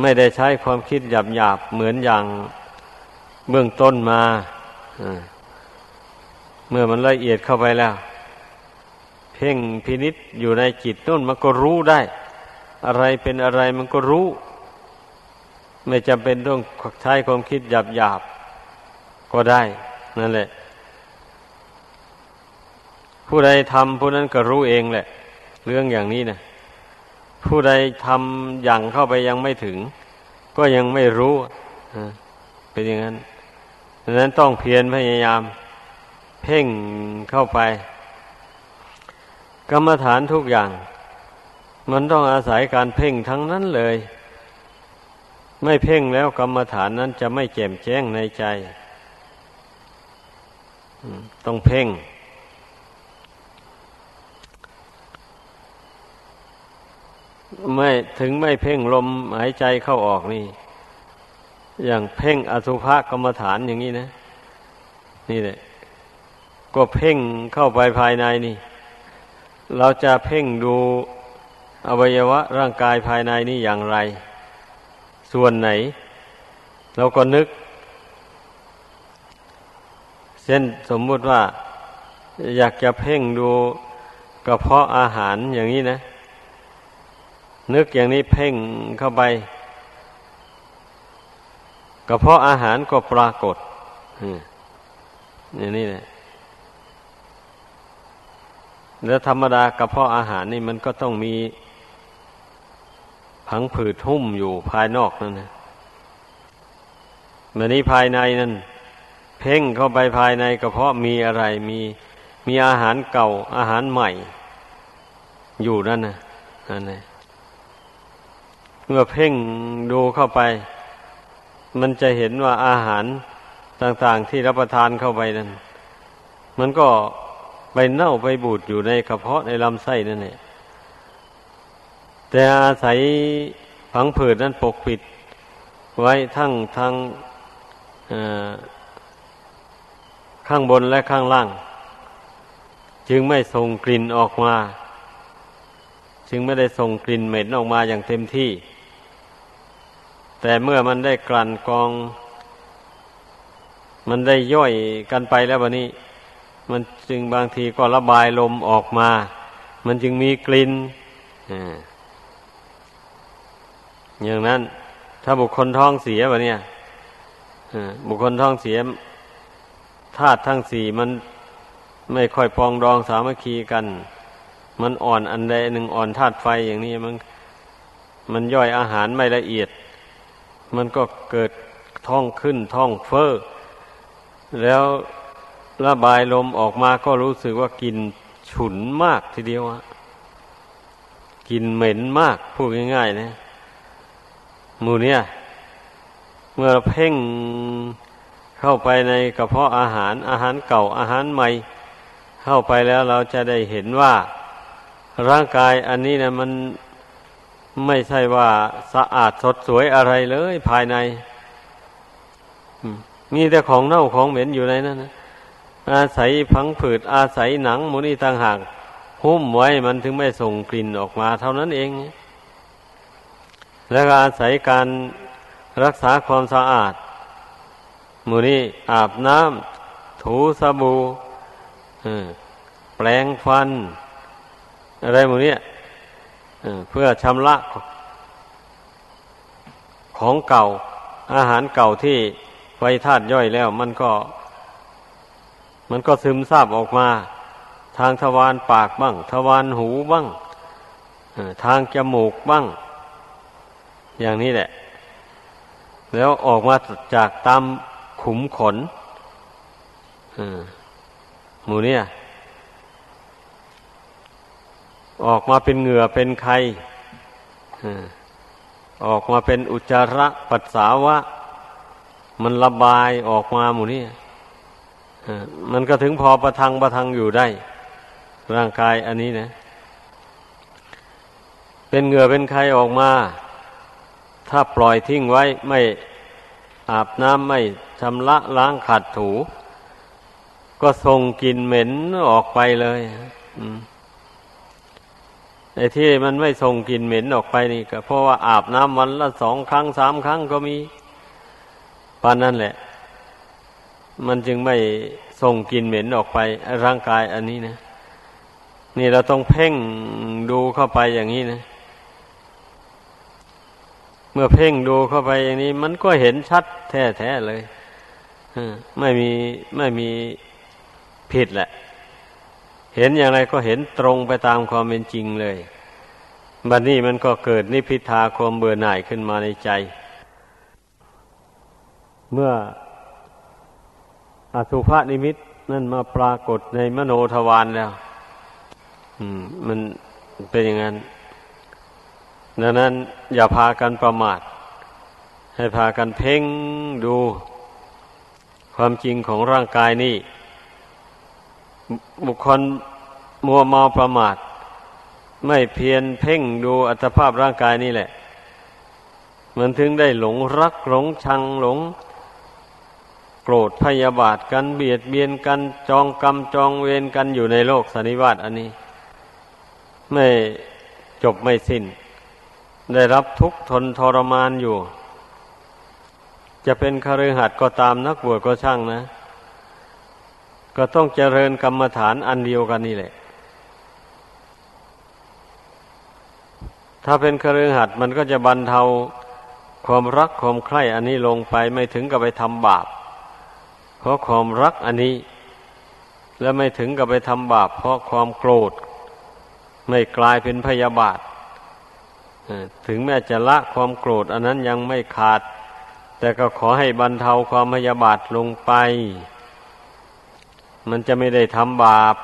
ไม่ได้ใช้ความคิดหยาบๆเหมือนอย่างเบื้องต้นมาเมื่อมันละเอียดเข้าไปแล้วเพ่งพินิจอยู่ในจิตนู่นมันก็รู้ได้อะไรเป็นอะไรมันก็รู้ไม่จำเป็นต้องใช้ความคิดหยาบๆก็ได้นั่นแหละผู้ใดทำผู้นั้นก็รู้เองแหละเรื่องอย่างนี้นะผู้ใดทำอย่างเข้าไปยังไม่ถึงก็ยังไม่รู้เป็นอย่างนั้นดังนั้นต้องเพียรพยายามเพ่งเข้าไปกรรมฐานทุกอย่างมันต้องอาศัยการเพ่งทั้งนั้นเลยไม่เพ่งแล้วกรรมฐานนั้นจะไม่แจ่มแจ้งในใจต้องเพ่งไม่ถึงไม่เพ่งลมหายใจเข้าออกนี่อย่างเพ่งอสุภกรรมฐานอย่างนี้นะนี่แหละก็เพ่งเข้าไปภายในนี่เราจะเพ่งดูอวัยวะร่างกายภายในนี่อย่างไรส่วนไหนเราก็นึกเช่นสมมุติว่าอยากจะเพ่งดูกระเพาะอาหารอย่างนี้นะนึกอย่างนี้เพ่งเข้าไปกระเพาะอาหารก็ปรากฏอย่างนี้แหละแล้วธรรมดากระเพาะอาหารนี่มันก็ต้องมีผังผืดหุ้มอยู่ภายนอกนั่นนะแต่นี้ภายในนั่นเพ่งเข้าไปภายในกระเพาะมีอะไรมีมีอาหารเก่าอาหารใหม่อยู่นั่นนะนั่นแหละเมื่อเพ่งดูเข้าไปมันจะเห็นว่าอาหารต่างๆที่รับประทานเข้าไปนั้นมันก็ไปเน่าไปบูดอยู่ในกระเพาะในลำไส้นั่นแหละแต่อาศัยผังผืดนั้นปกปิดไว้ทั้งทางข้างบนและข้างล่างจึงไม่ส่งกลิ่นออกมาจึงไม่ได้ส่งกลิ่นเหม็นออกมาอย่างเต็มที่แต่เมื่อมันได้กลั่นกรองมันได้ย่อยกันไปแล้วบัดนี้มันจึงบางทีก็ระบายลมออกมามันจึงมีกลิ่นอย่างนั้นถ้าบุคคลท้องเสียบัดเนี้ยบุคคลท้องเสียธาตุทั้งสี่มันไม่ค่อยปองดองสามัคคีกันมันอ่อนอันใดหนึ่งอ่อนธาตุไฟอย่างนี้มันมันย่อยอาหารไม่ละเอียดมันก็เกิดท้องขึ้นท้องเฟ้อแล้วระบายลมออกมาก็รู้สึกว่ากลิ่นฉุนมากทีเดียวอะกลิ่นเหม็นมากพูดง่ายๆนะหมู่เนี่ยเมื่อเพ่งเข้าไปในกระเพาะอาหารอาหารเก่าอาหารใหม่ เข้าไปแล้วเราจะได้เห็นว่าร่างกายอันนี้นะมันไม่ใช่ว่าสะอาดสดสวยอะไรเลยภายในมีแต่ของเน่าของเหม็นอยู่ในนั้นนะอาศัยพังผืดอาศัยหนังมูนี่ต่างหากหุ้มไว้มันถึงไม่ส่งกลิ่นออกมาเท่านั้นเองแล้วก็อาศัยการรักษาความสะอาดมูนี่อาบน้ำถูสบู่แปรงฟันอะไรมูนี่เพื่อชำระของเก่าอาหารเก่าที่ไว้ธาตุย่อยแล้วมันก็มันก็ซึมซาบออกมาทางทวารปากบ้างทวารหูบ้างทางจมูกบ้างอย่างนี้แหละแล้วออกมาจากตามขุมขนหมู่เนี่ยออกมาเป็นเหงื่อเป็นไข่ออกมาเป็นอุจจาระปัสสาวะมันระบายออกมาหมู่นี้มันก็ถึงพอประทังประทังอยู่ได้ร่างกายอันนี้นะเป็นเหงื่อเป็นไข่ออกมาถ้าปล่อยทิ้งไว้ไม่อาบน้ำไม่ชำระล้างขัดถูก็ส่งกลิ่นเหม็นออกไปเลยไอ้ที่มันไม่ส่งกลิ่นเหม็นออกไปนี่ก็เพราะว่าอาบน้ำวันละสองครั้งสามครั้งก็มีปานนั้นแหละมันจึงไม่ส่งกลิ่นเหม็นออกไปร่างกายอันนี้นะนี่เราต้องเพ่งดูเข้าไปอย่างนี้นะเมื่อเพ่งดูเข้าไปอย่างนี้มันก็เห็นชัดแท้ๆเลยไม่มีไม่มีผิดแหละเห็นอย่างไรก็เห็นตรงไปตามความเป็นจริงเลยบัดนี้มันก็เกิดนิพพิทาความเบื่อหน่ายขึ้นมาในใจเมื่ออสุภนิมิตนั่นมาปรากฏในมโนทวารแล้วอืมมันเป็นอย่างนั้นดังนั้นอย่าพากันประมาทให้พากันเพ่งดูความจริงของร่างกายนี่บุคคลมัวเมาประมาทไม่เพียรเพ่งดูอัตภาพร่างกายนี่แหละมันถึงได้หลงรักหลงชังหลงโกรธพยาบาทกันเบียดเบียนกันจองกรรมจองเวรกันอยู่ในโลกสันนิวาตอันนี้ไม่จบไม่สิ้นได้รับทุกข์ทนทรมานอยู่จะเป็นคฤหัสถ์ก็ตามนักบวชก็ช่างนะก็ต้องเจริญกรรมฐานอันเดียวกันนี่แหละถ้าเป็นคฤหัสถ์มันก็จะบรรเทาความรักความใคร่อันนี้ลงไปไม่ถึงกับไปทำบาปเพราะความรักอันนี้และไม่ถึงกับไปทำบาปเพราะความโกรธไม่กลายเป็นพยาบาทถึงแม้จะละความโกรธอันนั้นยังไม่ขาดแต่ก็ขอให้บรรเทาความพยาบาทลงไปมันจะไม่ได้ทำบาป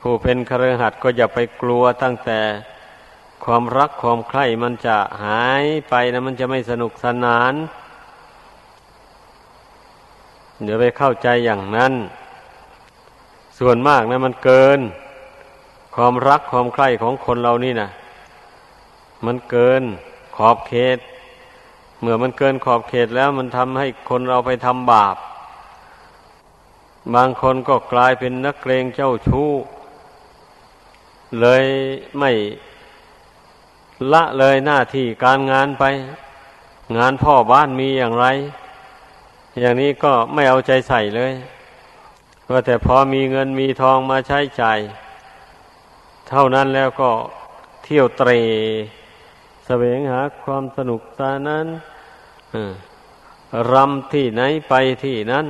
ผู้เป็นคฤหัสถ์ก็อย่าไปกลัวตั้งแต่ความรักความใคร่มันจะหายไปนะมันจะไม่สนุกสนานเดี๋ยวไปเข้าใจอย่างนั้นส่วนมากนะมันเกินความรักความใคร่ของคนเรานี่นะมันเกินขอบเขตเมื่อมันเกินขอบเขตแล้วมันทำให้คนเราไปทำบาปบางคนก็กลายเป็นนักเลงเจ้าชู้เลยไม่ละเลยหน้าที่การงานไปงานพ่อบ้านมีอย่างไรอย่างนี้ก็ไม่เอาใจใส่เลยก็แต่พอมีเงินมีทองมาใช้จ่ายเท่านั้นแล้วก็เที่ยวเตร่แสวงหาความสนุกสนานรำที่ไหนไปที่นั้น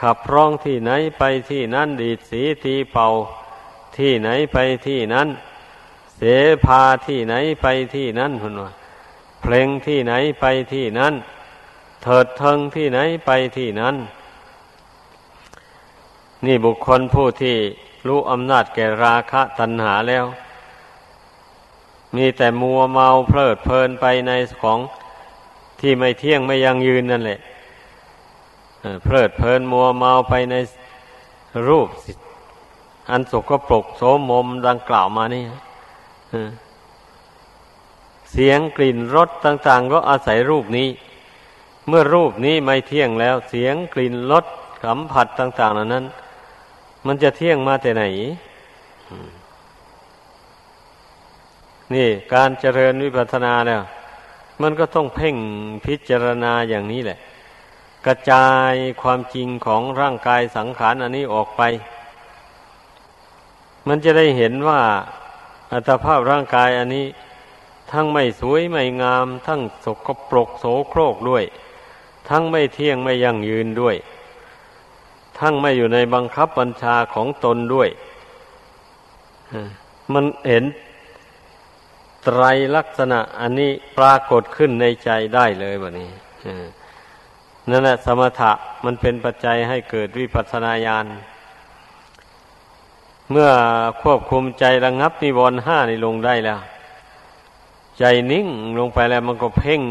ขับร้องที่ไหนไปที่นั้นดีดสีตีเป่าที่ไหนไปที่นั้นเสภาที่ไหนไปที่นั้นพุ่นว่าเพลงที่ไหนไปที่นั้นเถิดเทิงที่ไหนไปที่นั้นนี่บุคคลผู้ที่รู้อำนาจแก่ราคะตัณหาแล้วมีแต่มัวเมาเพลิดเพลินไปในของที่ไม่เที่ยงไม่ยั่งยืนนั่นแหละ เพลิดเพลินมัวเมาไปในรูปอันสกปรกโสมมดังกล่าวมานี่เสียงกลิ่นรสต่างๆก็อาศัยรูปนี้เมื่อรูปนี้ไม่เที่ยงแล้วเสียงกลิ่นรสสัมผัสต่างๆเหล่านั้นมันจะเที่ยงมาแต่ไหนนี่การเจริญวิปัสสนาเนี่ยมันก็ต้องเพ่งพิจารณาอย่างนี้แหละกระจายความจริงของร่างกายสังขารอันนี้ออกไปมันจะได้เห็นว่าอัตภาพร่างกายอันนี้ทั้งไม่สวยไม่งามทั้งสกปรกโสโครกด้วยทั้งไม่เที่ยงไม่ยั่งยืนด้วยทั้งไม่อยู่ในบังคับบัญชาของตนด้วยมันเห็นไตรลักษณะอันนี้ปรากฏขึ้นในใจได้เลยบัดนี้นั่นแหละสมถะมันเป็นปัจจัยให้เกิดวิปัสสนาญาณเมื่อควบคุมใจระงับนิวรณ์ห้านี่ลงได้แล้วใจนิ่งลงไปแล้วมันก็เพ่ง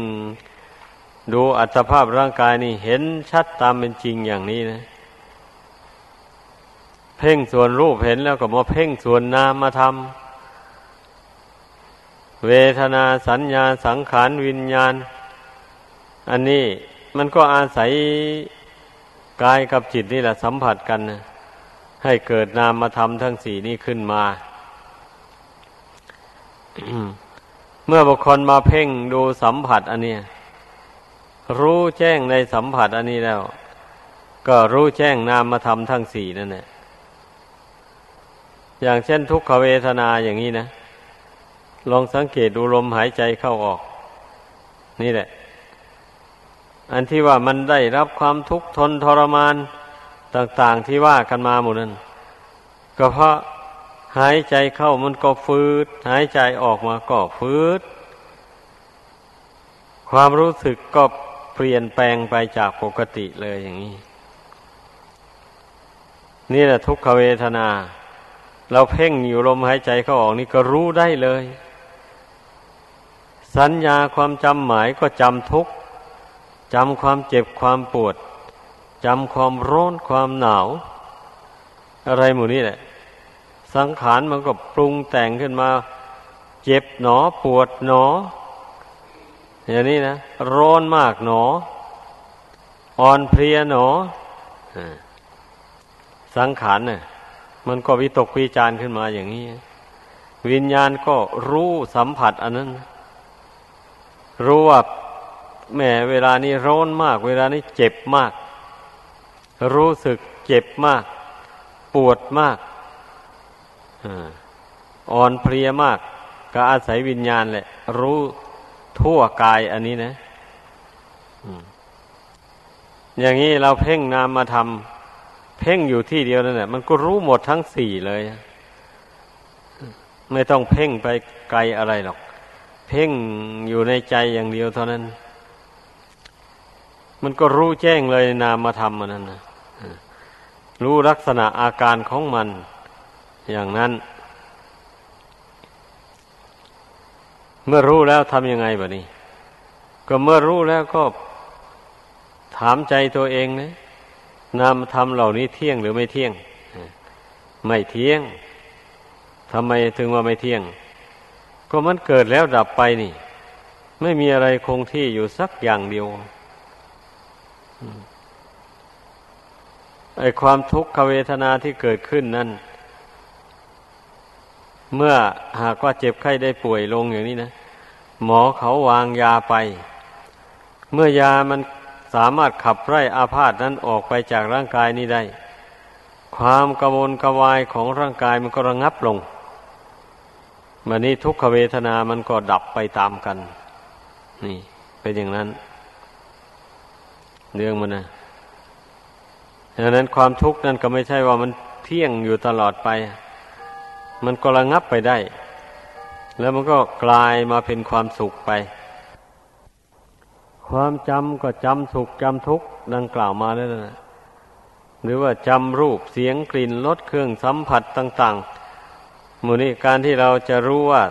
ดูอัตภาพร่างกายนี่เห็นชัดตามเป็นจริงอย่างนี้นะเพ่งส่วนรูปเห็นแล้วก็มาเพ่งส่วนนามธรรมเวทนาสัญญาสังขารวิญญาณอันนี้มันก็อาศัยกายกับจิตนี่แหละสัมผัสกันนะให้เกิดนามธรรมทั้งสี่นี้ขึ้นมา เมื่อบุคคลมาเพ่งดูสัมผัสอันนี้รู้แจ้งในสัมผัสอันนี้แล้วก็รู้แจ้งนามธรรมทั้งสี่นั่นแหละอย่างเช่นทุกขเวทนาอย่างนี้นะลองสังเกตดูลมหายใจเข้าออกนี่แหละอันที่ว่ามันได้รับความทุกข์ทนทรมานต่างๆที่ว่ากันมาหมดนั้นก็เพราะหายใจเข้ามันก็ฟืดหายใจออกมาก็ฟืดความรู้สึกก็เปลี่ยนแปลงไปจากปกติเลยอย่างนี้นี่แหละทุกขเวทนาเราเพ่งอยู่ลมหายใจเข้าออกนี่ก็รู้ได้เลยสัญญาความจำหมายก็จำทุกข์จำความเจ็บความปวดจำความร้อนความหนาวอะไรหมู่นี้แหละสังขารมันก็ปรุงแต่งขึ้นมาเจ็บหนอปวดหนออย่างนี้นะร้อนมากหนออ่อนเพลียหนอสังขารเนี่ยมันก็วิตกวิจารขึ้นมาอย่างนี้วิญญาณก็รู้สัมผัสอันนั้นรู้ว่าแหมเวลานี้ร้อนมากเวลานี้เจ็บมากรู้สึกเจ็บมากปวดมากอ่อนเพลียมากก็อาศัยวิญญาณแหละรู้ทั่วกายอันนี้นะอย่างนี้เราเพ่งนามธรรมเพ่งอยู่ที่เดียวนั่นแหละมันก็รู้หมดทั้งสี่เลยไม่ต้องเพ่งไปไกลอะไรหรอกเพ่งอยู่ในใจอย่างเดียวเท่านั้นมันก็รู้แจ้งเลยนามธรรมอันนั้นนะรู้ลักษณะอาการของมันอย่างนั้นเมื่อรู้แล้วทำยังไงบัดนี้ก็เมื่อรู้แล้วก็ถามใจตัวเองนะนามธรรมเหล่านี้เที่ยงหรือไม่เที่ยงไม่เที่ยงทำไมถึงว่าไม่เที่ยงก็มันเกิดแล้วดับไปนี่ไม่มีอะไรคงที่อยู่สักอย่างเดียวไอ้ความทุกขเวทนาที่เกิดขึ้นนั้นเมื่อหากว่าเจ็บไข้ได้ป่วยลงอย่างนี้นะหมอเขาวางยาไปเมื่อยามันสามารถขับไล่อาพาธนั้นออกไปจากร่างกายนี้ได้ความกระวนกระวายของร่างกายมันก็ระงับลงบัดนี้ทุกขเวทนามันก็ดับไปตามกันนี่เป็นอย่างนั้นเรื่องมันนะดังนั้นความทุกข์นั้นก็ไม่ใช่ว่ามันเที่ยงอยู่ตลอดไปมันก็ระงับไปได้แล้วมันก็กลายมาเป็นความสุขไปความจำก็จำสุขจำทุกข์ดังกล่าวมาแล้วนะหรือว่าจำรูปเสียงกลิ่นรสเครื่องสัมผัสต่างๆหมู่นี้การที่เราจะรู้ว่า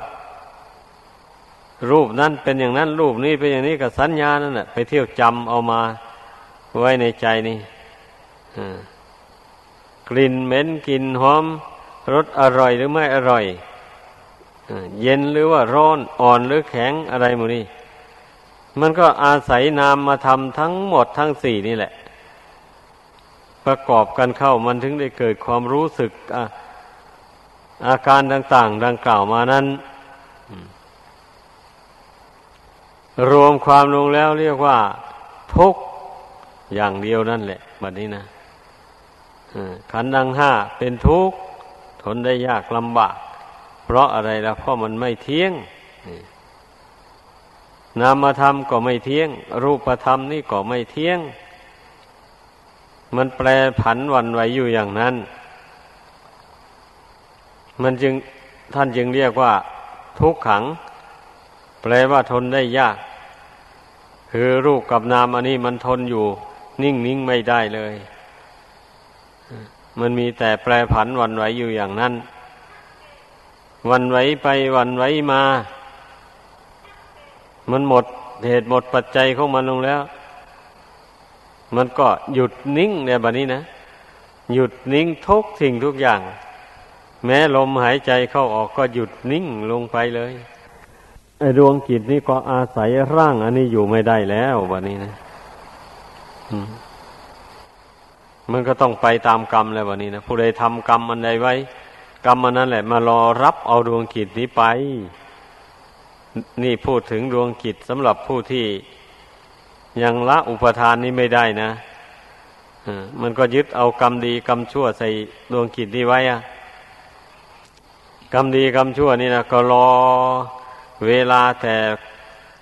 รูปนั้นเป็นอย่างนั้นรูปนี้เป็นอย่างนี้กับสัญญานั่นแหละไปเที่ยวจำเอามาไว้ในใจนี่ กลิ่นเหม็นกลิ่นหอมรสอร่อยหรือไม่อร่อยเย็นหรือว่าร้อนอ่อนหรือแข็งอะไรหมดนี่มันก็อาศัยนามมาทำทั้งหมดทั้งสี่นี่แหละประกอบกันเข้ามันถึงได้เกิดความรู้สึก อ, อาการต่างๆดังกล่าวมานั้นรวมความลงแล้วเรียกว่าทุกข์อย่างเดียวนั่นแหละบัดนี้นะขันธ์ทั้งห้าเป็นทุกข์ทนได้ยากลำบากเพราะอะไรล่ะเพราะมันไม่เที่ยงนามธรรมก็ไม่เที่ยงรูปธรรมนี่ก็ไม่เที่ยงมันแปรผันวันไหวอยู่อย่างนั้นมันจึงท่านจึงเรียกว่าทุกขังแปลว่าทนได้ยากคือรูปกับนามอันนี้มันทนอยู่นิ่งๆไม่ได้เลยมันมีแต่แปรผันวันไหวอยู่อย่างนั้นวันไหวไปวันไหวมามันหมดเหตุหมดปัจจัยของมันลงแล้วมันก็หยุดนิ่งในบัดนี้นะหยุดนิ่งทุกสิ่งทุกอย่างแม้ลมหายใจเข้าออกก็หยุดนิ่งลงไปเลยไอ้ดวงจิตนี่ก็อาศัยร่างอันนี้อยู่ไม่ได้แล้วบัดนี้นะมันก็ต้องไปตามกรรมแล้วบัดนี้นะผู้ใดทำกรรมอันใดไว้กรรมอันนั้นแหละมารอรับเอาดวงจิตนี้ไปนี่พูดถึงดวงจิตสำหรับผู้ที่ยังละอุปทานนี้ไม่ได้นะมันก็ยึดเอากรรมดีกรรมชั่วใส่ดวงจิตนี้ไว้อะกรรมดีกรรมชั่วนี่นะก็รอเวลาแต่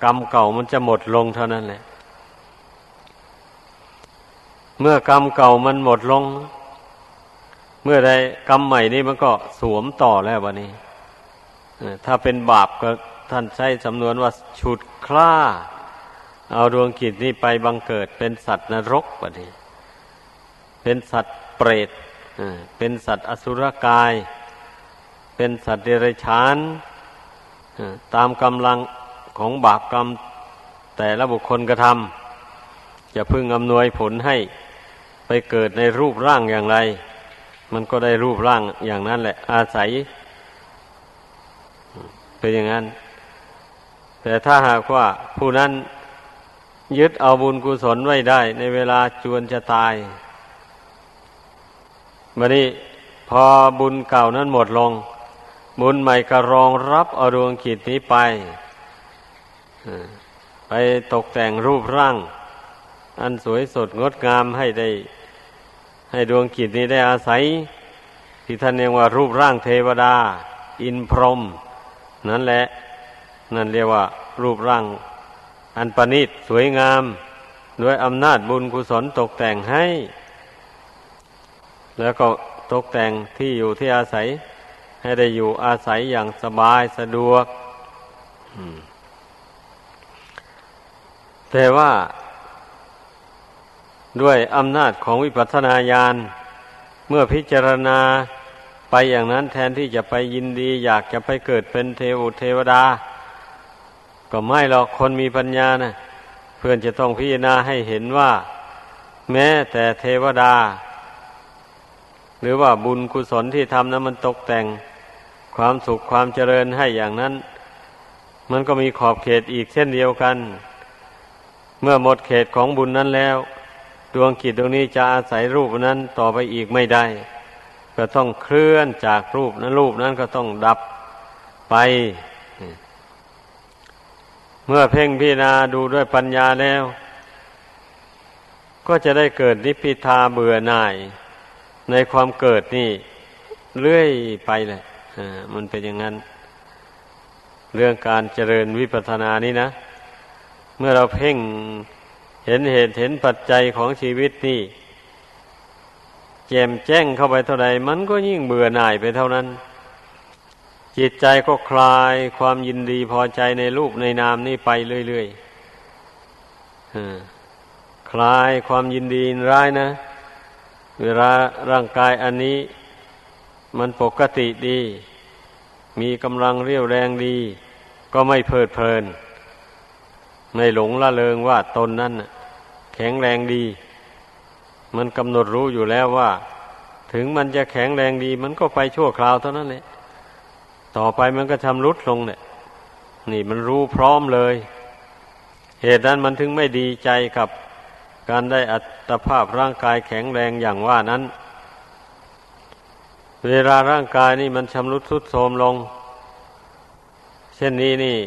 กรรมเก่ามันจะหมดลงเท่านั้นแหละเมื่อกรรมเก่ามันหมดลงเมื่อใดกรรมใหม่นี่มันก็สวมต่อแล้ววันนี้ถ้าเป็นบาปก็ท่านใช้สำนวนว่าฉุดคล้าเอาดวงจิตนี้ไปบังเกิดเป็นสัตว์นรกบัดนี้เป็นสัตว์เปรตเป็นสัตว์อสุรกายเป็นสัตว์เดรัจฉานตามกำลังของบาปกรรมแต่ละบุคคลกระทำจะพึงอำนวยผลให้ไปเกิดในรูปร่างอย่างไรมันก็ได้รูปร่างอย่างนั้นแหละอาศัยเป็นอย่างนั้นแต่ถ้าหากว่าผู้นั้นยึดเอาบุญกุศลไว้ได้ในเวลาจวนจะตายบัดนี้พอบุญเก่านั้นหมดลงบุญใหม่ก็รองรับเอาดวงจิตนี้ไปไปตกแต่งรูปร่างอันสวยสดงดงามให้ได้ให้ดวงจิตนี้ได้อาศัยที่ท่านเรียกว่ารูปร่างเทวดาอินพรหมนั่นแหละนั่นเรียกว่ารูปร่างอันประณีตสวยงามด้วยอำนาจบุญกุศลตกแต่งให้แล้วก็ตกแต่งที่อยู่ที่อาศัยให้ได้อยู่อาศัยอย่างสบายสะดวกแต่ว่าด้วยอำนาจของวิปัสสนาญาณเมื่อพิจารณาไปอย่างนั้นแทนที่จะไปยินดีอยากจะไปเกิดเป็นเทวเทวดาก็ไม่หรอกคนมีปัญญานะเพื่อนจะต้องพิจารณาให้เห็นว่าแม้แต่เทวดาหรือว่าบุญกุศลที่ทำนั้นมันตกแต่งความสุขความเจริญให้อย่างนั้นมันก็มีขอบเขตอีกเช่นเดียวกันเมื่อหมดเขตของบุญนั้นแล้วดวงจิตดวงนี้จะอาศัยรูปนั้นต่อไปอีกไม่ได้ก็ต้องเคลื่อนจากรูปนั้นรูปนั้นก็ต้องดับไปเมื่อเพ่งพิจารณาดูด้วยปัญญาแล้วก็จะได้เกิดนิพพิทาเบื่อหน่ายในความเกิดนี่เรื่อยไปเลยมันเป็นอย่างนั้นเรื่องการเจริญวิปัสสนานี้นะเมื่อเราเพ่งเห็นเหตุเห็นปัจจัยของชีวิตนี่แจ่มแจ้งเข้าไปเท่าใดมันก็ยิ่งเบื่อหน่ายไปเท่านั้นจิตใจก็คลายความยินดีพอใจในรูปในนามนี่ไปเรื่อยๆคลายความยินดีร้ายนะเวลาร่างกายอันนี้มันปกติดีมีกำลังเรี่ยวแรงดีก็ไม่เพลิดเพลินไม่หลงละเลงว่าตนนั้นแข็งแรงดี มันกำหนดรู้อยู่แล้วว่าถึงมันจะแข็งแรงดีมันก็ไปชั่วคราวเท่านั้นแหละต่อไปมันก็ชำรุดลงเนี่ยนี่มันรู้พร้อมเลยเหตุนั้นมันถึงไม่ดีใจกับการได้อัตภาพร่างกายแข็งแรงอย่างว่านั้นเวลาร่างกายนี่มันชำรุดทรุดโทรมลงเช่นนี้นี่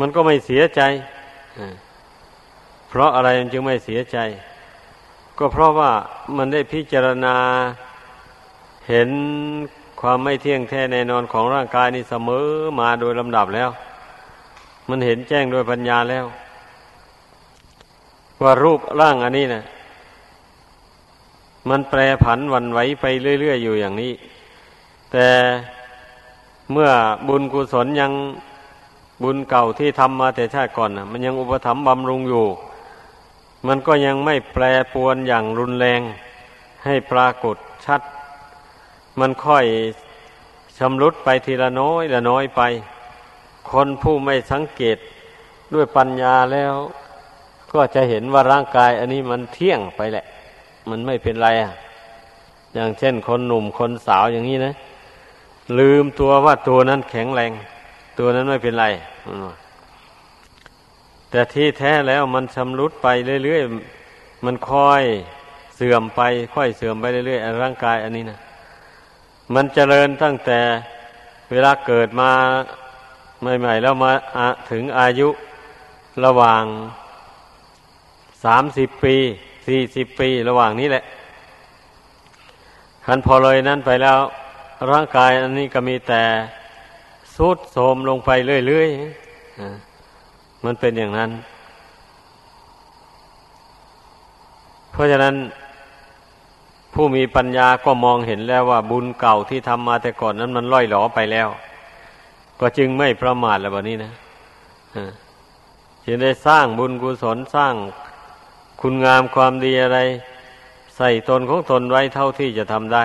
มันก็ไม่เสียใจเพราะอะไรมันจึงไม่เสียใจก็เพราะว่ามันได้พิจารณาเห็นความไม่เที่ยงแท้แน่นอนของร่างกายนี่เสมอมาโดยลำดับแล้วมันเห็นแจ้งโดยปัญญาแล้วว่ารูปร่างอันนี้นะมันแปรผันหวั่นไหวไปเรื่อยๆอยู่อย่างนี้แต่เมื่อบุญกุศลยังบุญเก่าที่ทำมาแต่ชาติก่อนนะมันยังอุปถัมภ์บำรุงอยู่มันก็ยังไม่แปรปรวนอย่างรุนแรงให้ปรากฏชัดมันค่อยชำรุดไปทีละน้อยละน้อยไปคนผู้ไม่สังเกตด้วยปัญญาแล้วก็จะเห็นว่าร่างกายอันนี้มันเที่ยงไปแหละมันไม่เป็นไรอ่ะอย่างเช่นคนหนุ่มคนสาวอย่างนี้นะลืมตัวว่าตัวนั้นแข็งแรงตัวนั้นไม่เป็นไรแต่ที่แท้แล้วมันชำรุดไปเรื่อยๆมันค่อยเสื่อมไปค่อยเสื่อมไปเรื่อยๆร่างกายอันนี้นะมันเจริญตั้งแต่เวลาเกิดมาใหม่ๆแล้วมาถึงอายุระหว่างสามสิบปีสี่สิบปีระหว่างนี้แหละคันพอเลยนั้นไปแล้วร่างกายอันนี้ก็มีแต่ทรุดโทรมลงไปเรื่อยๆมันเป็นอย่างนั้นเพราะฉะนั้นผู้มีปัญญาก็มองเห็นแล้วว่าบุญเก่าที่ทำมาแต่ก่อนนั้นมันล่อยหลอไปแล้วก็จึงไม่ประมาทแล้วแบบนี้นะจึงได้สร้างบุญกุศลสร้างคุณงามความดีอะไรใส่ตนของตนไว้เท่าที่จะทำได้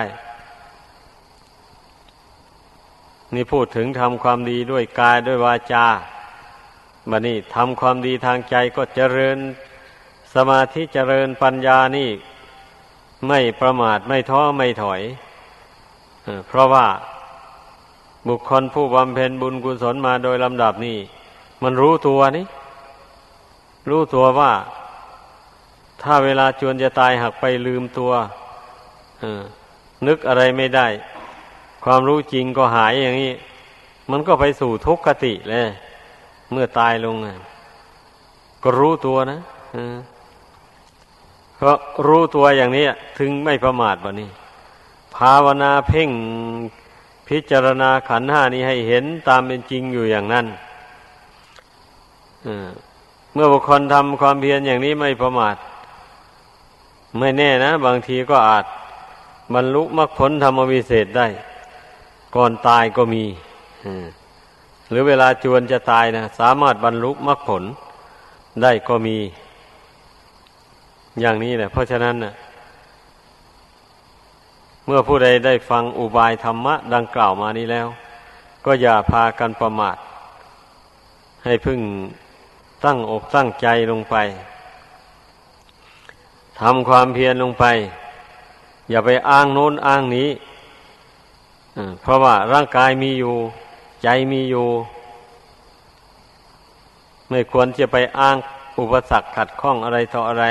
นี่พูดถึงทำความดีด้วยกายด้วยวาจาบัดนี้ทำความดีทางใจก็เจริญสมาธิเจริญปัญญานี่ไม่ประมาทไม่ท้อไม่ถอยเพราะว่าบุคคลผู้บำเพ็ญบุญกุศลมาโดยลำดับนี่มันรู้ตัวนี่รู้ตัวว่าถ้าเวลาจวนจะตายหักไปลืมตัวนึกอะไรไม่ได้ความรู้จริงก็หายอย่างนี้มันก็ไปสู่ทุกขติเลยเมื่อตายลงก็รู้ตัวนะเพราะรู้ตัวอย่างนี้ถึงไม่ประมาทวันนี้ภาวนาเพ่งพิจารณาขันธ์ห้านี้ให้เห็นตามเป็นจริงอยู่อย่างนั้นเมื่อบุคคลทำความเพียรอย่างนี้ไม่ประมาทไม่แน่นะบางทีก็อาจบรรลุมรรคผลธรรมวิเศษได้ก่อนตายก็มีหรือเวลาจวนจะตายนะสามารถบรรลุมรรคผลได้ก็มีอย่างนี้แหละเพราะฉะนั้นนะเมื่อผู้ใดได้ฟังอุบายธรรมะดังกล่าวมานี้แล้วก็อย่าพากันประมาทให้พึ่งตั้งอกตั้งใจลงไปทำความเพียรลงไปอย่าไปอ้างโน้นอ้างนี้เพราะว่าร่างกายมีอยู่ใจมีอยู่ไม่ควรจะไปอ้างอุปสรรคขัดข้องอะไรต่ออะไร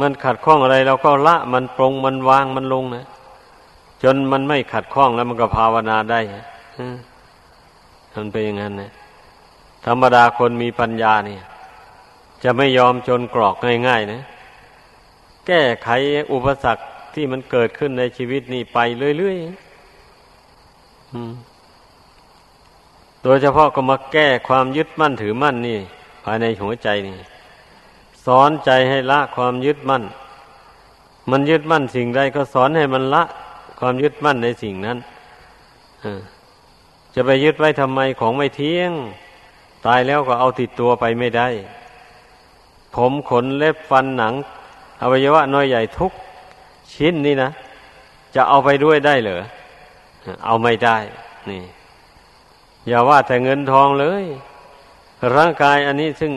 มันขัดข้องอะไรเราก็ละมันปรงมันวางมันลงนะจนมันไม่ขัดข้องแล้วมันก็ภาวนาได้มันเป็นอย่างนั้นนะธรรมดาคนมีปัญญาเนี่ยจะไม่ยอมจนกรอกง่ายๆนะแก้ไขอุปสรรคที่มันเกิดขึ้นในชีวิตนี่ไปเรื่อยๆโดยเฉพาะก็มาแก้ความยึดมั่นถือมั่นนี่ภายในหัวใจนี่สอนใจให้ละความยึดมั่นมันยึดมั่นสิ่งใดก็สอนให้มันละความยึดมั่นในสิ่งนั้นจะไปยึดไว้ทำไมของไม่เที่ยงตายแล้วก็เอาติดตัวไปไม่ได้ผมขนเล็บฟันหนังอวัยวะน้อยใหญ่ทุกชิ้นนี่นะจะเอาไปด้วยได้เหรอเอาไม่ได้นี่อย่าว่าแต่เงินทองเลยร่างกายอันนี้ซึ่ง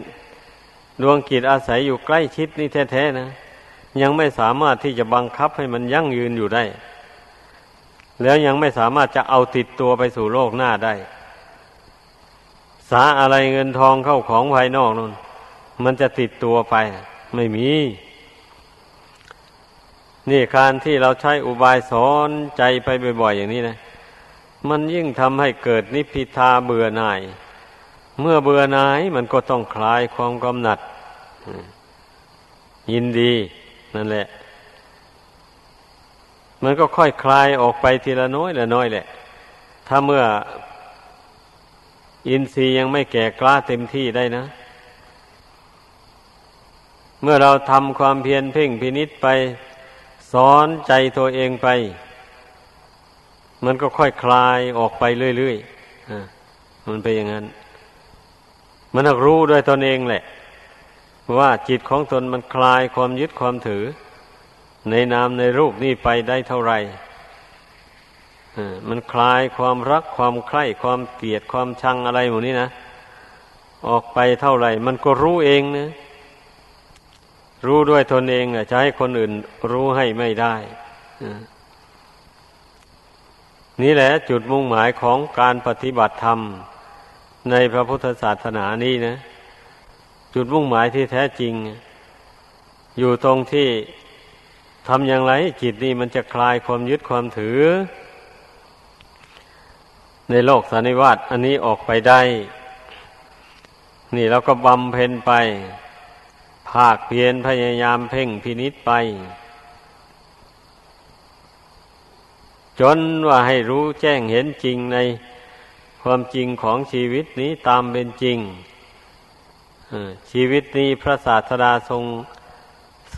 ดวงกิจอาศัยอยู่ใกล้ชิดนี่แท้ๆนะยังไม่สามารถที่จะบังคับให้มันยั่งยืนอยู่ได้แล้วยังไม่สามารถจะเอาติดตัวไปสู่โลกหน้าได้สาอะไรเงินทองเข้าของภายนอกนั่นมันจะติดตัวไปไม่มีนี่การที่เราใช้อุบายสอนใจไปบ่อยๆอย่างนี้นะมันยิ่งทำให้เกิดนิพพิทาเบื่อหน่ายเมื่อเบื่อหน่ายมันก็ต้องคลายความกำหนัดยินดีนั่นแหละมันก็ค่อยคลายออกไปทีละน้อยละน้อยแหละถ้าเมื่ออินทรีย์ยังไม่แก่กล้าเต็มที่ได้นะเมื่อเราทำความเพียรเพ่งพินิจไปสอนใจตัวเองไปมันก็ค่อยคลายออกไปเรื่อยๆมันเป็นอย่างนั้นมันก็รู้ด้วยตนเองแหละว่าจิตของตนมันคลายความยึดความถือในนามในรูปนี่ไปได้เท่าไหร่มันคลายความรักความใคร่ความเกลียดความชังอะไรหมดนี้นะออกไปเท่าไหร่มันก็รู้เองนะรู้ด้วยตนเองอ่ะจะให้คนอื่นรู้ให้ไม่ได้นี่แหละจุดมุ่งหมายของการปฏิบัติธรรมในพระพุทธศาสนานี้นะจุดมุ่งหมายที่แท้จริงอยู่ตรงที่ทำอย่างไรจิตนี่มันจะคลายความยึดความถือในโลกสันนิวาตอันนี้ออกไปได้นี่เราก็บำเพ็ญไปภาคเพียรพยายามเพ่งพินิจไปจนว่าให้รู้แจ้งเห็นจริงในความจริงของชีวิตนี้ตามเป็นจริงชีวิตนี้พระศาสดาทรง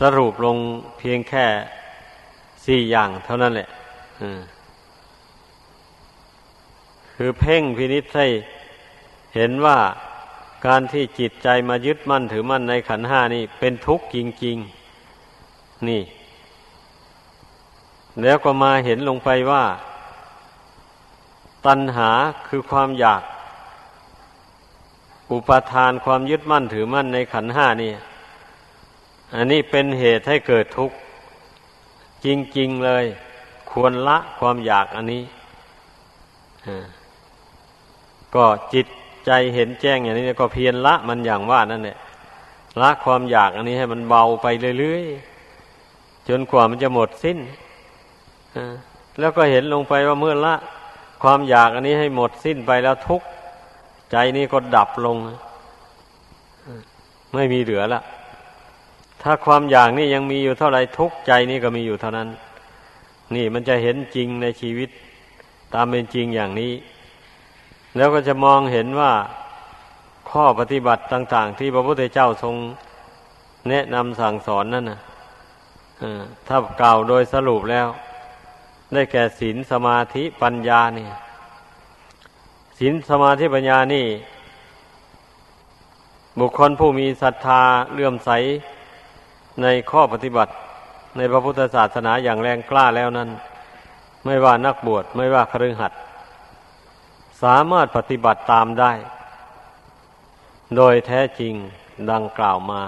สรุปลงเพียงแค่สี่อย่างเท่านั้นแหละคือเพ่งพินิจให้เห็นว่าการที่จิตใจมายึดมั่นถือมั่นในขันธ์ห้านี่เป็นทุกข์จริงๆนี่แล้วก็มาเห็นลงไปว่าตัณหาคือความอยากอุปาทานความยึดมั่นถือมั่นในขันธ์ห้านี่อันนี้เป็นเหตุให้เกิดทุกข์จริงๆเลยควรละความอยากอันนี้ก็จิตใจเห็นแจ้งอย่างนี้ก็เพียรละมันอย่างว่านั่นแหละละความอยากอันนี้ให้มันเบาไปเรื่อยๆจนกว่ามันจะหมดสิ้นแล้วก็เห็นลงไปว่าเมื่อละความอยากอันนี้ให้หมดสิ้นไปแล้วทุกข์ใจนี้ก็ดับลงไม่มีเหลือละถ้าความอยากนี่ยังมีอยู่เท่าไรทุกข์ใจนี้ก็มีอยู่เท่านั้นนี่มันจะเห็นจริงในชีวิตตามเป็นจริงอย่างนี้แล้วก็จะมองเห็นว่าข้อปฏิบัติต่างๆที่พระพุทธเจ้าทรงแนะนำสั่งสอนนั่นนะถ้ากล่าวโดยสรุปแล้วได้แก่ศีลสมาธิปัญญานี่ศีลสมาธิปัญญานี่บุคคลผู้มีศรัทธาเลื่อมใสในข้อปฏิบัติในพระพุทธศาสนาอย่างแรงกล้าแล้วนั้นไม่ว่านักบวชไม่ว่าคฤหัสถ์สามารถปฏิบัติตามได้โดยแท้จริงดังกล่าวมา